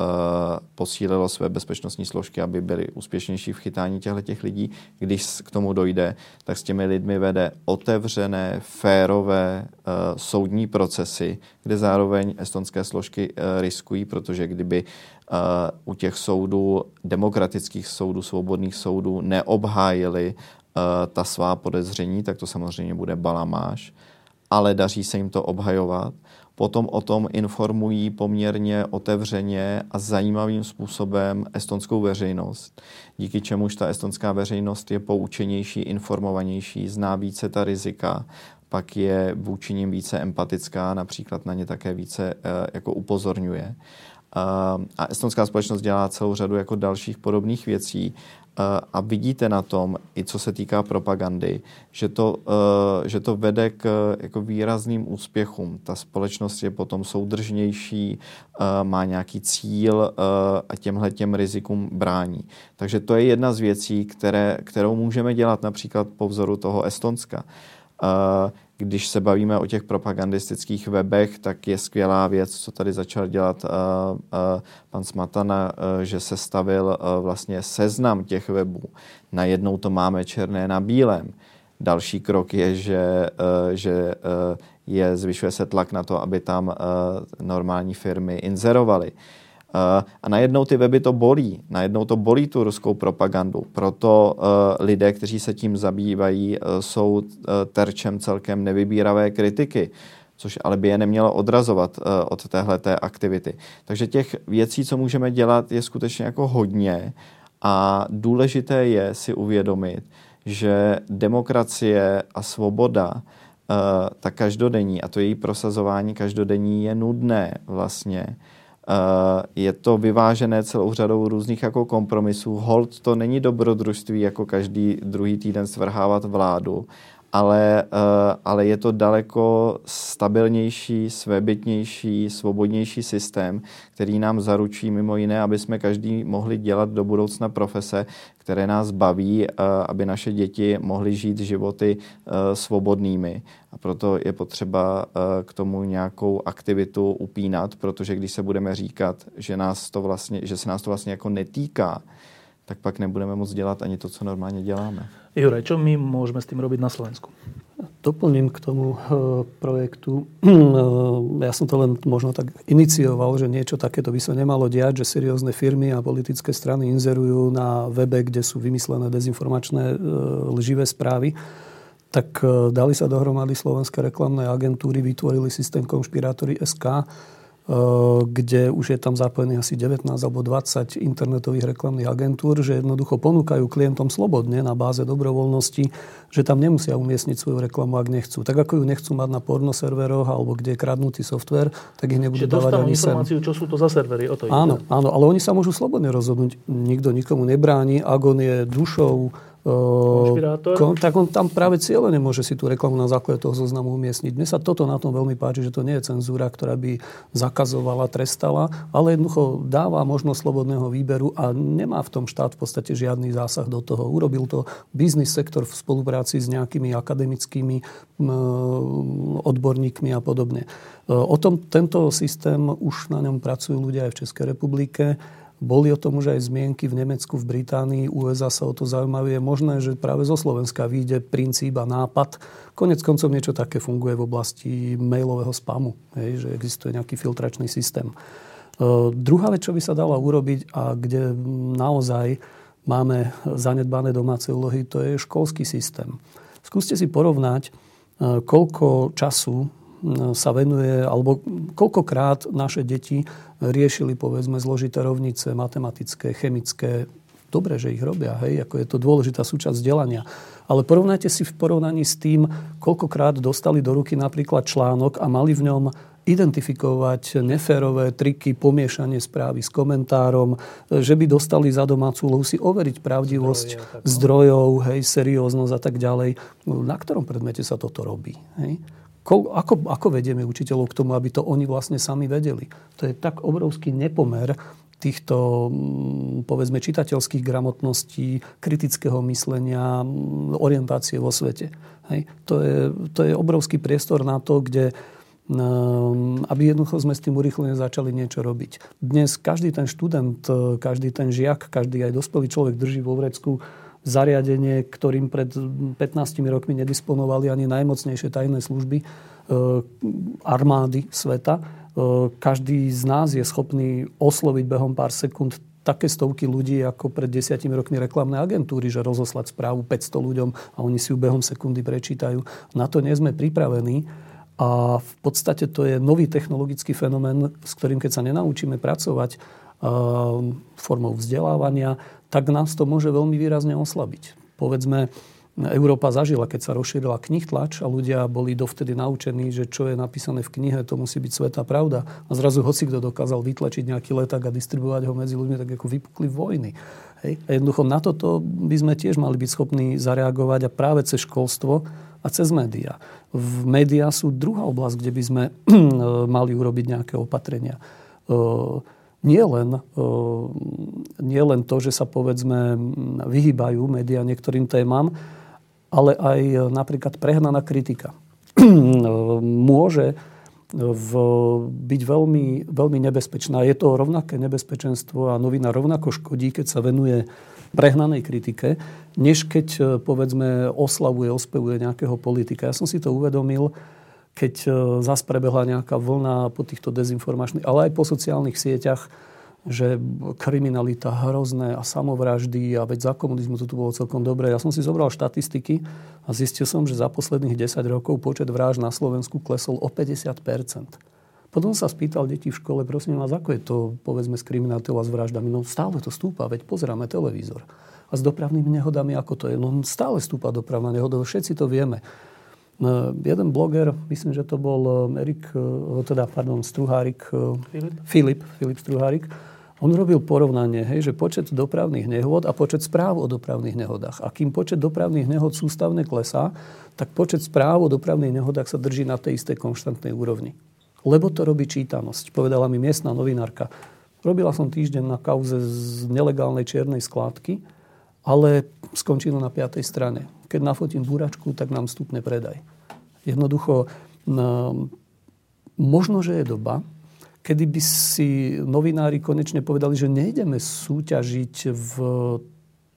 posílilo své bezpečnostní složky, aby byly úspěšnější v chytání těchto lidí. Když k tomu dojde, tak s těmi lidmi vede otevřené, férové e, soudní procesy, kde zároveň estonské složky e, riskují, protože kdyby e, u těch soudů, demokratických soudů, svobodných soudů, neobhájili e, ta svá podezření, tak to samozřejmě bude balamáž. ale daří se jim to obhajovat. Potom o tom informují poměrně otevřeně a zajímavým způsobem estonskou veřejnost, díky čemuž ta estonská veřejnost je poučenější, informovanější, zná více ta rizika, pak je vůči nim více empatická, například na ně také více uh, jako upozorňuje. Uh, a estonská společnost dělá celou řadu jako dalších podobných věcí, a vidíte na tom, i co se týká propagandy, že to, že to vede k jako výrazným úspěchům. Ta společnost je potom soudržnější, má nějaký cíl a těmhle těm rizikům brání. Takže to je jedna z věcí, které, kterou můžeme dělat například po vzoru toho Estonska. Když se bavíme o těch propagandistických webech, tak je skvělá věc, co tady začal dělat uh, uh, pan Smatana, uh, že se stavil uh, vlastně seznam těch webů. Najednou to máme černé na bílém. Další krok je, že, uh, že uh, je, zvyšuje se tlak na to, aby tam uh, normální firmy inzerovaly. Uh, a najednou ty weby to bolí. Najednou to bolí tu ruskou propagandu. Proto uh, lidé, kteří se tím zabývají, uh, jsou uh, terčem celkem nevybíravé kritiky, což ale by je nemělo odrazovat uh, od téhleté aktivity. Takže těch věcí, co můžeme dělat, je skutečně jako hodně a důležité je si uvědomit, že demokracie a svoboda uh, ta každodenní a to její prosazování každodenní je nudné vlastně. Uh, je to vyvážené celou řadou různých jako kompromisů. Holt to není dobrodružství, jako každý druhý týden svrhávat vládu, ale, uh, ale je to daleko stabilnější, svébytnější, svobodnější systém, který nám zaručí mimo jiné, aby jsme každý mohli dělat do budoucna profese, které nás baví, uh, aby naše děti mohly žít životy uh, svobodnými. A proto je potřeba uh, k tomu nějakou aktivitu upínat, protože když se budeme říkat, že, nás to vlastně, že se nás to vlastně jako netýká, tak pak nebudeme moc dělat ani to, co normálně děláme. Juraj, čo my môžeme s tým robiť na Slovensku? Doplním k tomu projektu. Ja som to len možno tak inicioval, že niečo takéto by sa nemalo diať, že seriózne firmy a politické strany inzerujú na webe, kde sú vymyslené dezinformačné lživé správy. Tak dali sa dohromady slovenské reklamné agentúry, vytvorili systém Konšpirátori bodka es ká, kde už je tam zapojených asi devätnásť alebo dvadsať internetových reklamných agentúr, že jednoducho ponúkajú klientom slobodne na báze dobrovoľnosti, že tam nemusia umiestniť svoju reklamu, ak nechcú. Tak ako ju nechcú mať na pornoserveroch alebo kde je kradnutý softvér, tak ich nebudú dávať ani sem. Že dostanú informáciu, čo sú to za servery. O to ide. Áno, áno, ale oni sa môžu slobodne rozhodnúť. Nikto nikomu nebráni. Ak on je dušou konšpirátor, Kon, tak on tam práve cieľene môže si tú reklamu na základe toho zoznamu umiestniť. Mne sa toto na tom veľmi páči, že to nie je cenzúra, ktorá by zakazovala, trestala, ale jednoducho dáva možnosť slobodného výberu a nemá v tom štát v podstate žiadny zásah do toho. Urobil to biznis sektor v spolupráci s nejakými akademickými m, odborníkmi a podobne. O tom tento systém už na ňom pracujú ľudia aj v Českej republike. Boli o tom už aj zmienky v Nemecku, v Británii, ú es á sa o to zaujímavé. Je možné, že práve zo Slovenska vyjde princíp a nápad. Konec koncov niečo také funguje v oblasti mailového spamu, hej, že existuje nejaký filtračný systém. Uh, druhá vec, čo by sa dala urobiť a kde naozaj máme zanedbané domáce úlohy, to je školský systém. Skúste si porovnať, uh, koľko času sa venuje, alebo koľkokrát naše deti riešili, povedzme, zložité rovnice, matematické, chemické. Dobre, že ich robia, hej, ako je to dôležitá súčasť vzdelania. Ale porovnajte si v porovnaní s tým, koľkokrát dostali do ruky napríklad článok a mali v ňom identifikovať neférové triky, pomiešanie správy s komentárom, že by dostali za domácu úlohu si overiť pravdivosť zdrojov, zdrojov hej, serióznosť a tak ďalej. Na ktorom predmete sa toto robí, hej? Ko, ako, ako vedieme učiteľov k tomu, aby to oni vlastne sami vedeli? To je tak obrovský nepomer týchto, povedzme, čitateľských gramotností, kritického myslenia, orientácie vo svete. Hej? To je, to je obrovský priestor na to, kde aby jednoducho sme s tým urýchlene začali niečo robiť. Dnes každý ten študent, každý ten žiak, každý aj dospelý človek drží vo vrecku zariadenie, ktorým pred pätnástimi rokmi nedisponovali ani najmocnejšie tajné služby e, armády sveta. E, každý z nás je schopný osloviť behom pár sekúnd také stovky ľudí, ako pred desiatimi rokmi reklamné agentúry, že rozoslať správu päťsto ľuďom a oni si ju behom sekundy prečítajú. Na to nie sme pripravení A v podstate to je nový technologický fenomén, s ktorým keď sa nenaučíme pracovať formou vzdelávania, tak nás to môže veľmi výrazne oslabiť. Povedzme, Európa zažila, keď sa rozšírila knihtlač a ľudia boli dovtedy naučení, že čo je napísané v knihe, to musí byť svätá pravda. A zrazu hocikto dokázal vytlačiť nejaký leták a distribuovať ho medzi ľuďmi, tak ako vypukli vojny. Hej. A jednoducho na toto by sme tiež mali byť schopní zareagovať a práve cez školstvo a cez médiá. V médiá sú druhá oblasť, kde by sme mali urobiť nejaké opatrenia. Nie len, nie len to, že sa povedzme vyhýbajú médiá niektorým témam, ale aj napríklad prehnaná kritika. Môže v, byť veľmi, veľmi nebezpečná. Je to rovnaké nebezpečenstvo a novina rovnako škodí, keď sa venuje prehnanej kritike, než keď povedzme oslavuje, ospevuje nejakého politika. Ja som si to uvedomil, keď zase prebehla nejaká vlna po týchto dezinformačných, ale aj po sociálnych sieťach, že kriminalita hrozné a samovraždy a veď za komunizmu to tu bolo celkom dobré. Ja som si zobral štatistiky a zistil som, že za posledných desať rokov počet vražd na Slovensku klesol o päťdesiat percent. Potom sa spýtal deti v škole, prosím vás, ako je to povedzme s kriminalitou a s vraždami? No stále to stúpa, veď pozeráme televízor. A s dopravnými nehodami, ako to je? No stále stúpa dopravná nehoda, všetci to vieme. Jeden bloger, myslím, že to bol Erik, teda, pardon, Struhárik, Filip. Filip, Filip Struhárik, on robil porovnanie, hej, že počet dopravných nehôd a počet správ o dopravných nehodách. A kým počet dopravných nehod sústavne klesá, tak počet správ o dopravných nehodách sa drží na tej istej konštantnej úrovni. Lebo to robí čítanosť, povedala mi miestna novinárka. Robila som týždeň na kauze z nelegálnej čiernej skládky, ale skončilo na piatej strane. Keď nafotím búračku, tak nám stúpne predaj. Jednoducho, možno, že je doba, kedy by si novinári konečne povedali, že nejdeme súťažiť v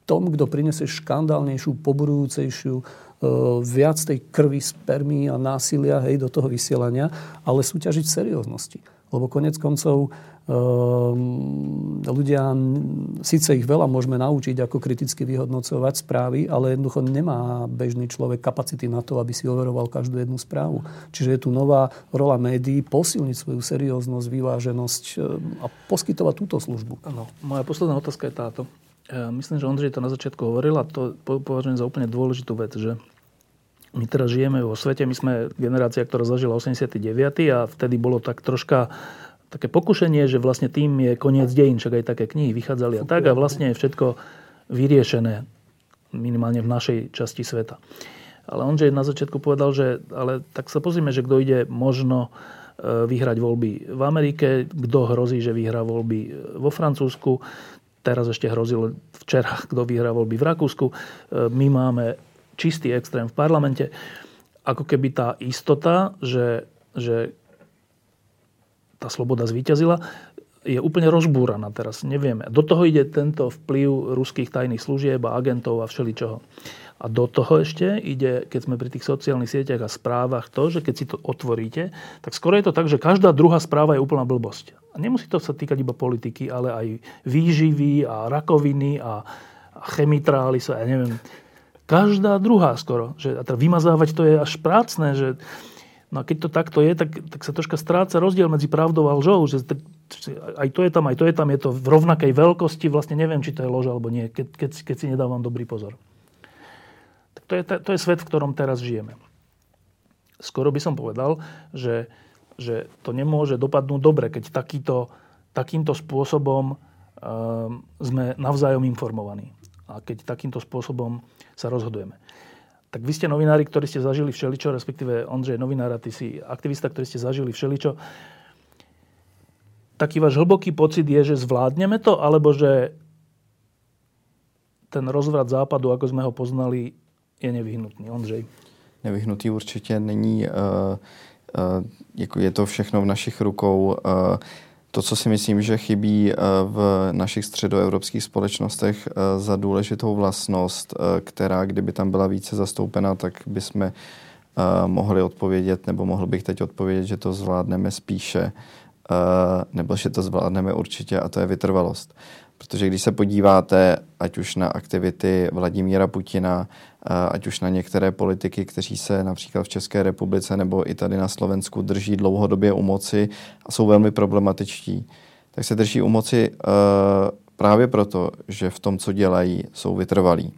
tom, kto prinesie škandálnejšiu, poburujúcejšiu, viac tej krvi, spermí a násilia, hej, do toho vysielania, ale súťažiť v serióznosti. Lebo konec koncov ľudia, síce ich veľa môžeme naučiť, ako kriticky vyhodnocovať správy, ale jednoducho nemá bežný človek kapacity na to, aby si overoval každú jednu správu. Čiže je tu nová rola médií posilniť svoju serióznosť, vyváženosť a poskytovať túto službu. No, moja posledná otázka je táto. Myslím, že Ondřej to na začiatku hovoril a to považujem za úplne dôležitú vec, že my teraz žijeme vo svete, my sme generácia, ktorá zažila osemdesiaty deviaty a vtedy bolo tak troška také pokušenie, že vlastne tým je koniec dejín, však aj také knihy vychádzali a tak a vlastne je všetko vyriešené, minimálne v našej časti sveta. Ale Ondřej na začiatku povedal, že ale tak sa pozrime, že kto ide možno vyhrať voľby v Amerike, kto hrozí, že vyhrá voľby vo Francúzsku, teraz ešte hrozilo včera, kto vyhrá voľby v Rakúsku, my máme čistý extrém v parlamente, ako keby tá istota, že, že tá sloboda zvíťazila, je úplne rozbúraná teraz, nevieme. Do toho ide tento vplyv ruských tajných služieb a agentov a všeličoho. A do toho ešte ide, keď sme pri tých sociálnych sieťach a správach, to, že keď si to otvoríte, tak skoro je to tak, že každá druhá správa je úplná blbosť. A nemusí to sa týkať iba politiky, ale aj výživy a rakoviny a chemitrály sa, ja neviem. Každá druhá skoro. Že, a teda vymazávať to je až prácne, že... No a keď to takto je, tak, tak sa troška stráca rozdiel medzi pravdou a lžou. Že aj to je tam, aj to je tam. Je to v rovnakej veľkosti. Vlastne neviem, či to je loža alebo nie, keď, keď, keď si nedávam dobrý pozor. Tak to je, to je svet, v ktorom teraz žijeme. Skoro by som povedal, že, že to nemôže dopadnúť dobre, keď takýto, takýmto spôsobom um, sme navzájom informovaní. A keď takýmto spôsobom sa rozhodujeme. Tak vy ste novinári, ktorí ste zažili všeličo, respektíve Ondřej, novinára, ty si aktivista, ktorí ste zažili všeličo. Taký váš hlboký pocit je, že zvládneme to, alebo že ten rozvrat západu, ako sme ho poznali, je nevyhnutný. Ondřej. Nevyhnutý určitě není. Je to všechno v našich rukou. To, co si myslím, že chybí v našich středoevropských společnostech za důležitou vlastnost, která kdyby tam byla více zastoupena, tak bychom mohli odpovědět, nebo mohl bych teď odpovědět, že to zvládneme spíše nebo že to zvládneme určitě, a to je vytrvalost. Protože když se podíváte, ať už na aktivity Vladimíra Putina, ať už na některé politiky, kteří se například v České republice nebo i tady na Slovensku drží dlouhodobě u moci a jsou velmi problematičtí, tak se drží u moci právě proto, že v tom, co dělají, jsou vytrvalí.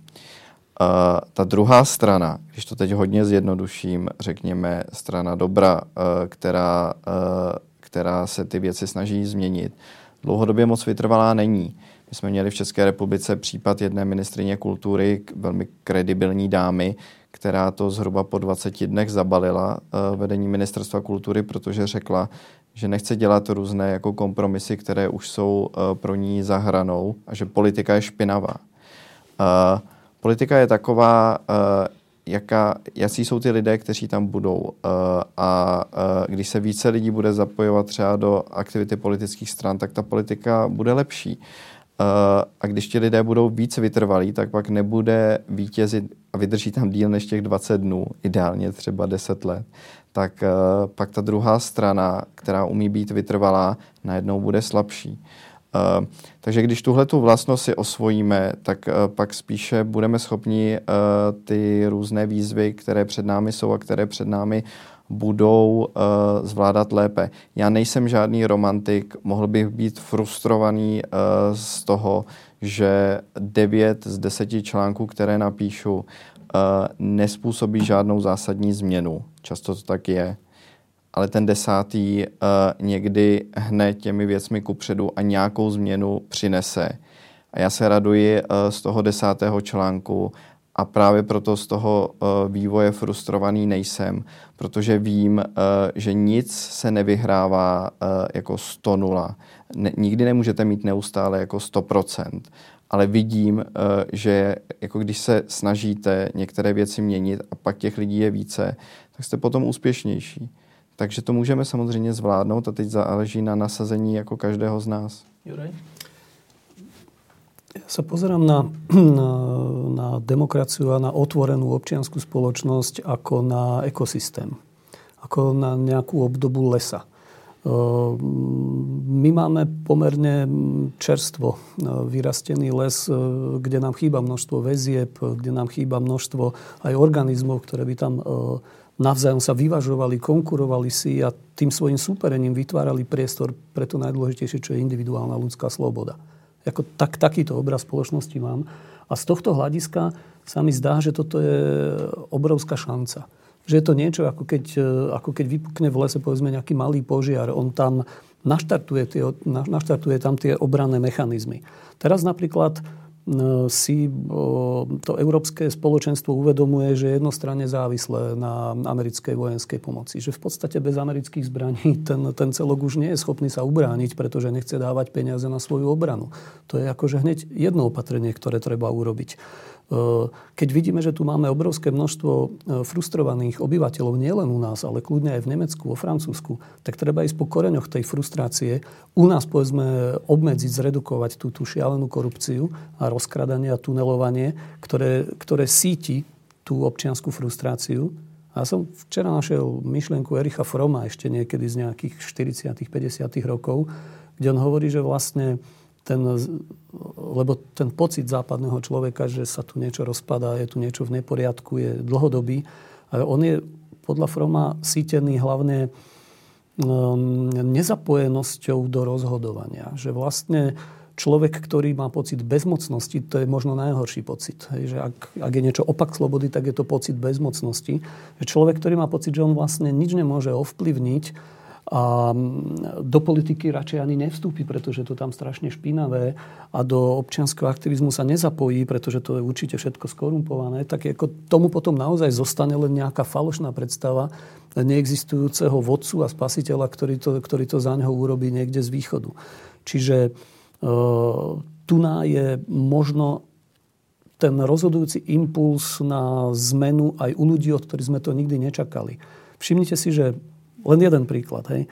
Uh, ta druhá strana, když to teď hodně zjednoduším, řekněme strana dobra, uh, která, uh, která se ty věci snaží změnit, dlouhodobě moc vytrvalá není. My jsme měli v České republice případ jedné ministryně kultury, velmi kredibilní dámy, která to zhruba po dvaceti dnech zabalila uh, vedení ministerstva kultury, protože řekla, že nechce dělat různé jako kompromisy, které už jsou uh, pro ní za hranou, a že politika je špinavá. Uh, Politika je taková, jaká, jaký jsou ty lidé, kteří tam budou. A když se více lidí bude zapojovat třeba do aktivity politických stran, tak ta politika bude lepší. A když ti lidé budou víc vytrvalí, tak pak nebude vítězit a vydrží tam díl než těch dvacet dnů, ideálně třeba deset let, tak pak ta druhá strana, která umí být vytrvalá, najednou bude slabší. Uh, takže když tuhle tu vlastnost si osvojíme, tak uh, pak spíše budeme schopni uh, ty různé výzvy, které před námi jsou a které před námi budou, uh, zvládat lépe. Já nejsem žádný romantik, mohl bych být frustrovaný uh, z toho, že devět z deseti článků, které napíšu, uh, nespůsobí žádnou zásadní změnu. Často to tak je. Ale ten desátý uh, někdy hne těmi věcmi kupředu a nějakou změnu přinese. A já se raduji uh, z toho desátého článku a právě proto z toho uh, vývoje frustrovaný nejsem, protože vím, uh, že nic se nevyhrává uh, jako sto nula. Ne, nikdy nemůžete mít neustále jako sto procent. Ale vidím, že jako když se snažíte některé věci měnit a pak těch lidí je více, tak jste potom úspěšnější. Takže to můžeme samozřejmě zvládnout a teď záleží na nasazení jako každého z nás. Juraj? Ja sa pozerám na, na, na demokraciu a na otvorenú občiansku spoločnosť ako na ekosystém. Ako na nejakú obdobu lesa. My máme pomerne čerstvo vyrastený les, kde nám chýba množstvo väzieb, kde nám chýba množstvo aj organizmov, ktoré by tam navzájom sa vyvažovali, konkurovali si a tým svojim súperením vytvárali priestor pre to najdôležitejšie, čo je individuálna ľudská sloboda. Jako tak, takýto obraz spoločnosti mám. A z tohto hľadiska sa mi zdá, že toto je obrovská šanca. Že je to niečo, ako keď, ako keď vypukne v lese, povedzme, nejaký malý požiar. On tam naštartuje, tie, naštartuje tam tie obranné mechanizmy. Teraz napríklad si to európske spoločenstvo uvedomuje, že je jednostranne závislé na americkej vojenskej pomoci. Že v podstate bez amerických zbraní ten, ten celok už nie je schopný sa ubrániť, pretože nechce dávať peniaze na svoju obranu. To je akože hneď jedno opatrenie, ktoré treba urobiť. Keď vidíme, že tu máme obrovské množstvo frustrovaných obyvateľov, nielen u nás, ale kľudne aj v Nemecku, vo Francúzsku, tak treba ísť po koreňoch tej frustrácie. U nás, povedzme, obmedziť, zredukovať tú, tú šialenú korupciu a rozkradanie a tunelovanie, ktoré, ktoré síti tú občiansku frustráciu. A ja som včera našiel myšlienku Ericha Froma ešte niekedy z nejakých štyridsiatych, päťdesiatych rokov, kde on hovorí, že vlastne Ten, lebo ten pocit západného človeka, že sa tu niečo rozpadá, je tu niečo v neporiadku, je dlhodobý. A on je podľa Froma sítený hlavne um, nezapojenosťou do rozhodovania. Že vlastne človek, ktorý má pocit bezmocnosti, to je možno najhorší pocit. Hej, že ak, ak je niečo opak slobody, tak je to pocit bezmocnosti. Že človek, ktorý má pocit, že on vlastne nič nemôže ovplyvniť, a do politiky radšej ani nevstúpi, pretože to tam strašne špinavé, a do občianskeho aktivizmu sa nezapojí, pretože to je určite všetko skorumpované, tak ako tomu potom naozaj zostane len nejaká falošná predstava neexistujúceho vodcu a spasiteľa, ktorý to, ktorý to za neho urobí niekde z východu. Čiže e, tuná je možno ten rozhodujúci impuls na zmenu aj u ľudí, od ktorých sme to nikdy nečakali. Všimnite si, že len jeden príklad. Hej.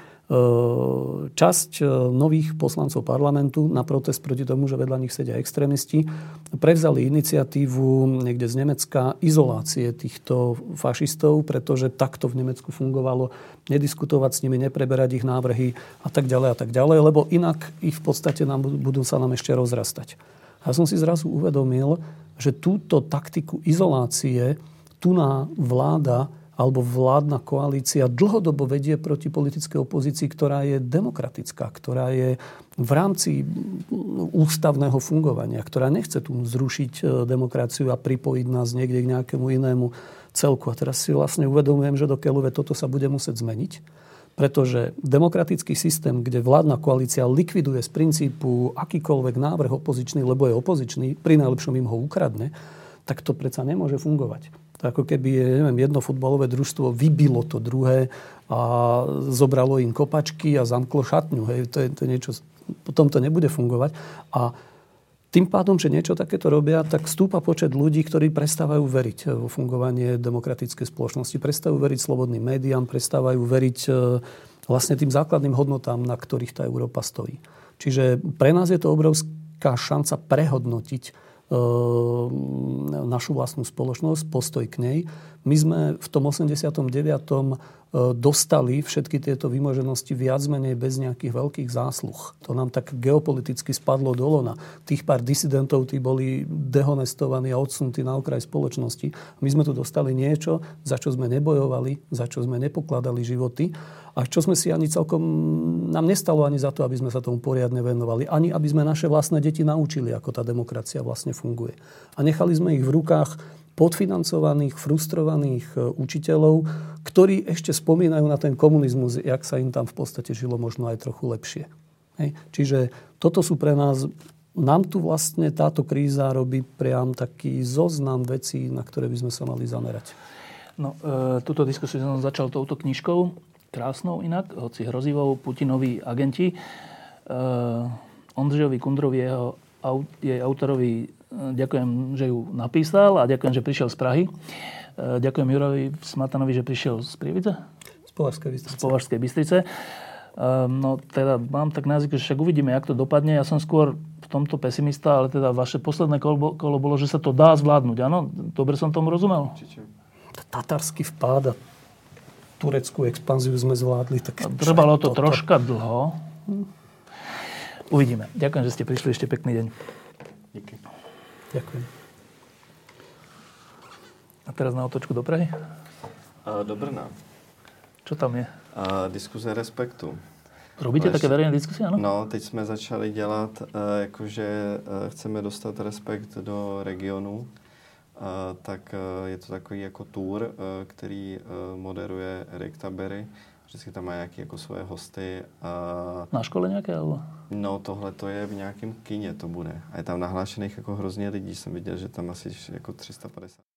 Časť nových poslancov parlamentu na protest proti tomu, že vedľa nich sedia extrémisti, prevzali iniciatívu niekde z Nemecka izolácie týchto fašistov, pretože takto v Nemecku fungovalo nediskutovať s nimi, nepreberať ich návrhy a tak ďalej a tak ďalej, lebo inak ich v podstate nám budú sa nám ešte rozrastať. A ja som si zrazu uvedomil, že túto taktiku izolácie tuná vláda alebo vládna koalícia dlhodobo vedie proti politickej opozícii, ktorá je demokratická, ktorá je v rámci ústavného fungovania, ktorá nechce tu zrušiť demokraciu a pripojiť nás niekde k nejakému inému celku. A teraz si vlastne uvedomujem, že do keľuve toto sa bude musieť zmeniť, pretože demokratický systém, kde vládna koalícia likviduje z princípu akýkoľvek návrh opozičný, lebo je opozičný, pri najlepšom im ho ukradne, tak to predsa nemôže fungovať. Ako keby, neviem, jedno futbalové družstvo vybilo to druhé a zobralo im kopačky a zamklo šatňu. Hej, to je, to je niečo, potom to nebude fungovať. A tým pádom, že niečo takéto robia, tak stúpa počet ľudí, ktorí prestávajú veriť vo fungovanie demokratickej spoločnosti. Prestávajú veriť slobodným médiám, prestávajú veriť vlastne tým základným hodnotám, na ktorých tá Európa stojí. Čiže pre nás je to obrovská šanca prehodnotiť našu vlastnú spoločnosť, postoj k nej. My sme v tom osemdesiatom deviatom dostali všetky tieto vymoženosti viac menej bez nejakých veľkých zásluh. To nám tak geopoliticky spadlo do lona. Tých pár disidentov, tí boli dehonestovaní a odsunutí na okraj spoločnosti. My sme tu dostali niečo, za čo sme nebojovali, za čo sme nepokladali životy a čo sme si ani celkom... nám nestalo ani za to, aby sme sa tomu poriadne venovali. Ani aby sme naše vlastné deti naučili, ako tá demokracia vlastne funguje. A nechali sme ich v rukách podfinancovaných, frustrovaných učiteľov, ktorí ešte spomínajú na ten komunizmus, jak sa im tam v podstate žilo možno aj trochu lepšie. Hej. Čiže toto sú pre nás, nám tu vlastne táto kríza robí priam taký zoznam vecí, na ktoré by sme sa mali zamerať. No, e, túto diskusiu som začal touto knižkou, krásnou inak, hoci hrozivou, Putinovi agenti. E, Ondřejovi Kundrovi, jeho, jej autorovi, ďakujem, že ju napísal a ďakujem, že prišiel z Prahy. Ďakujem Jurajovi Smatanovi, že prišiel z Prievidze? Z Považskej Bystrice. Z Považskej Bystrice. No teda mám tak na jazyku, že však uvidíme, jak to dopadne. Ja som skôr v tomto pesimista, ale teda vaše posledné kolo, kolo bolo, že sa to dá zvládnuť. Áno? Dobre som tomu rozumel? Určite. Tatársky vpád a tureckú expanziu sme zvládli. Tak trvalo to, to troška dlho. Uvidíme. Ďakujem, že ste prišli. Ešte pekný deň. Díky. Ďakujem. A teraz na otočku do Prahy? Do Brna. Čo tam je? A diskuze Respektu. Robíte také verejné diskusie, ano? No, teď jsme začali dělat, jakože chceme dostat Respekt do regionu, tak je to takový jako tour, který moderuje Erik Tabery. Vždycky tam má nějaké jako svoje hosty. A... Na škole nějaké? Ale... No tohle to je v nějakém kině, to bude. A je tam nahlášených jako hrozně lidí. Jsem viděl, že tam asi jako tři sta padesát.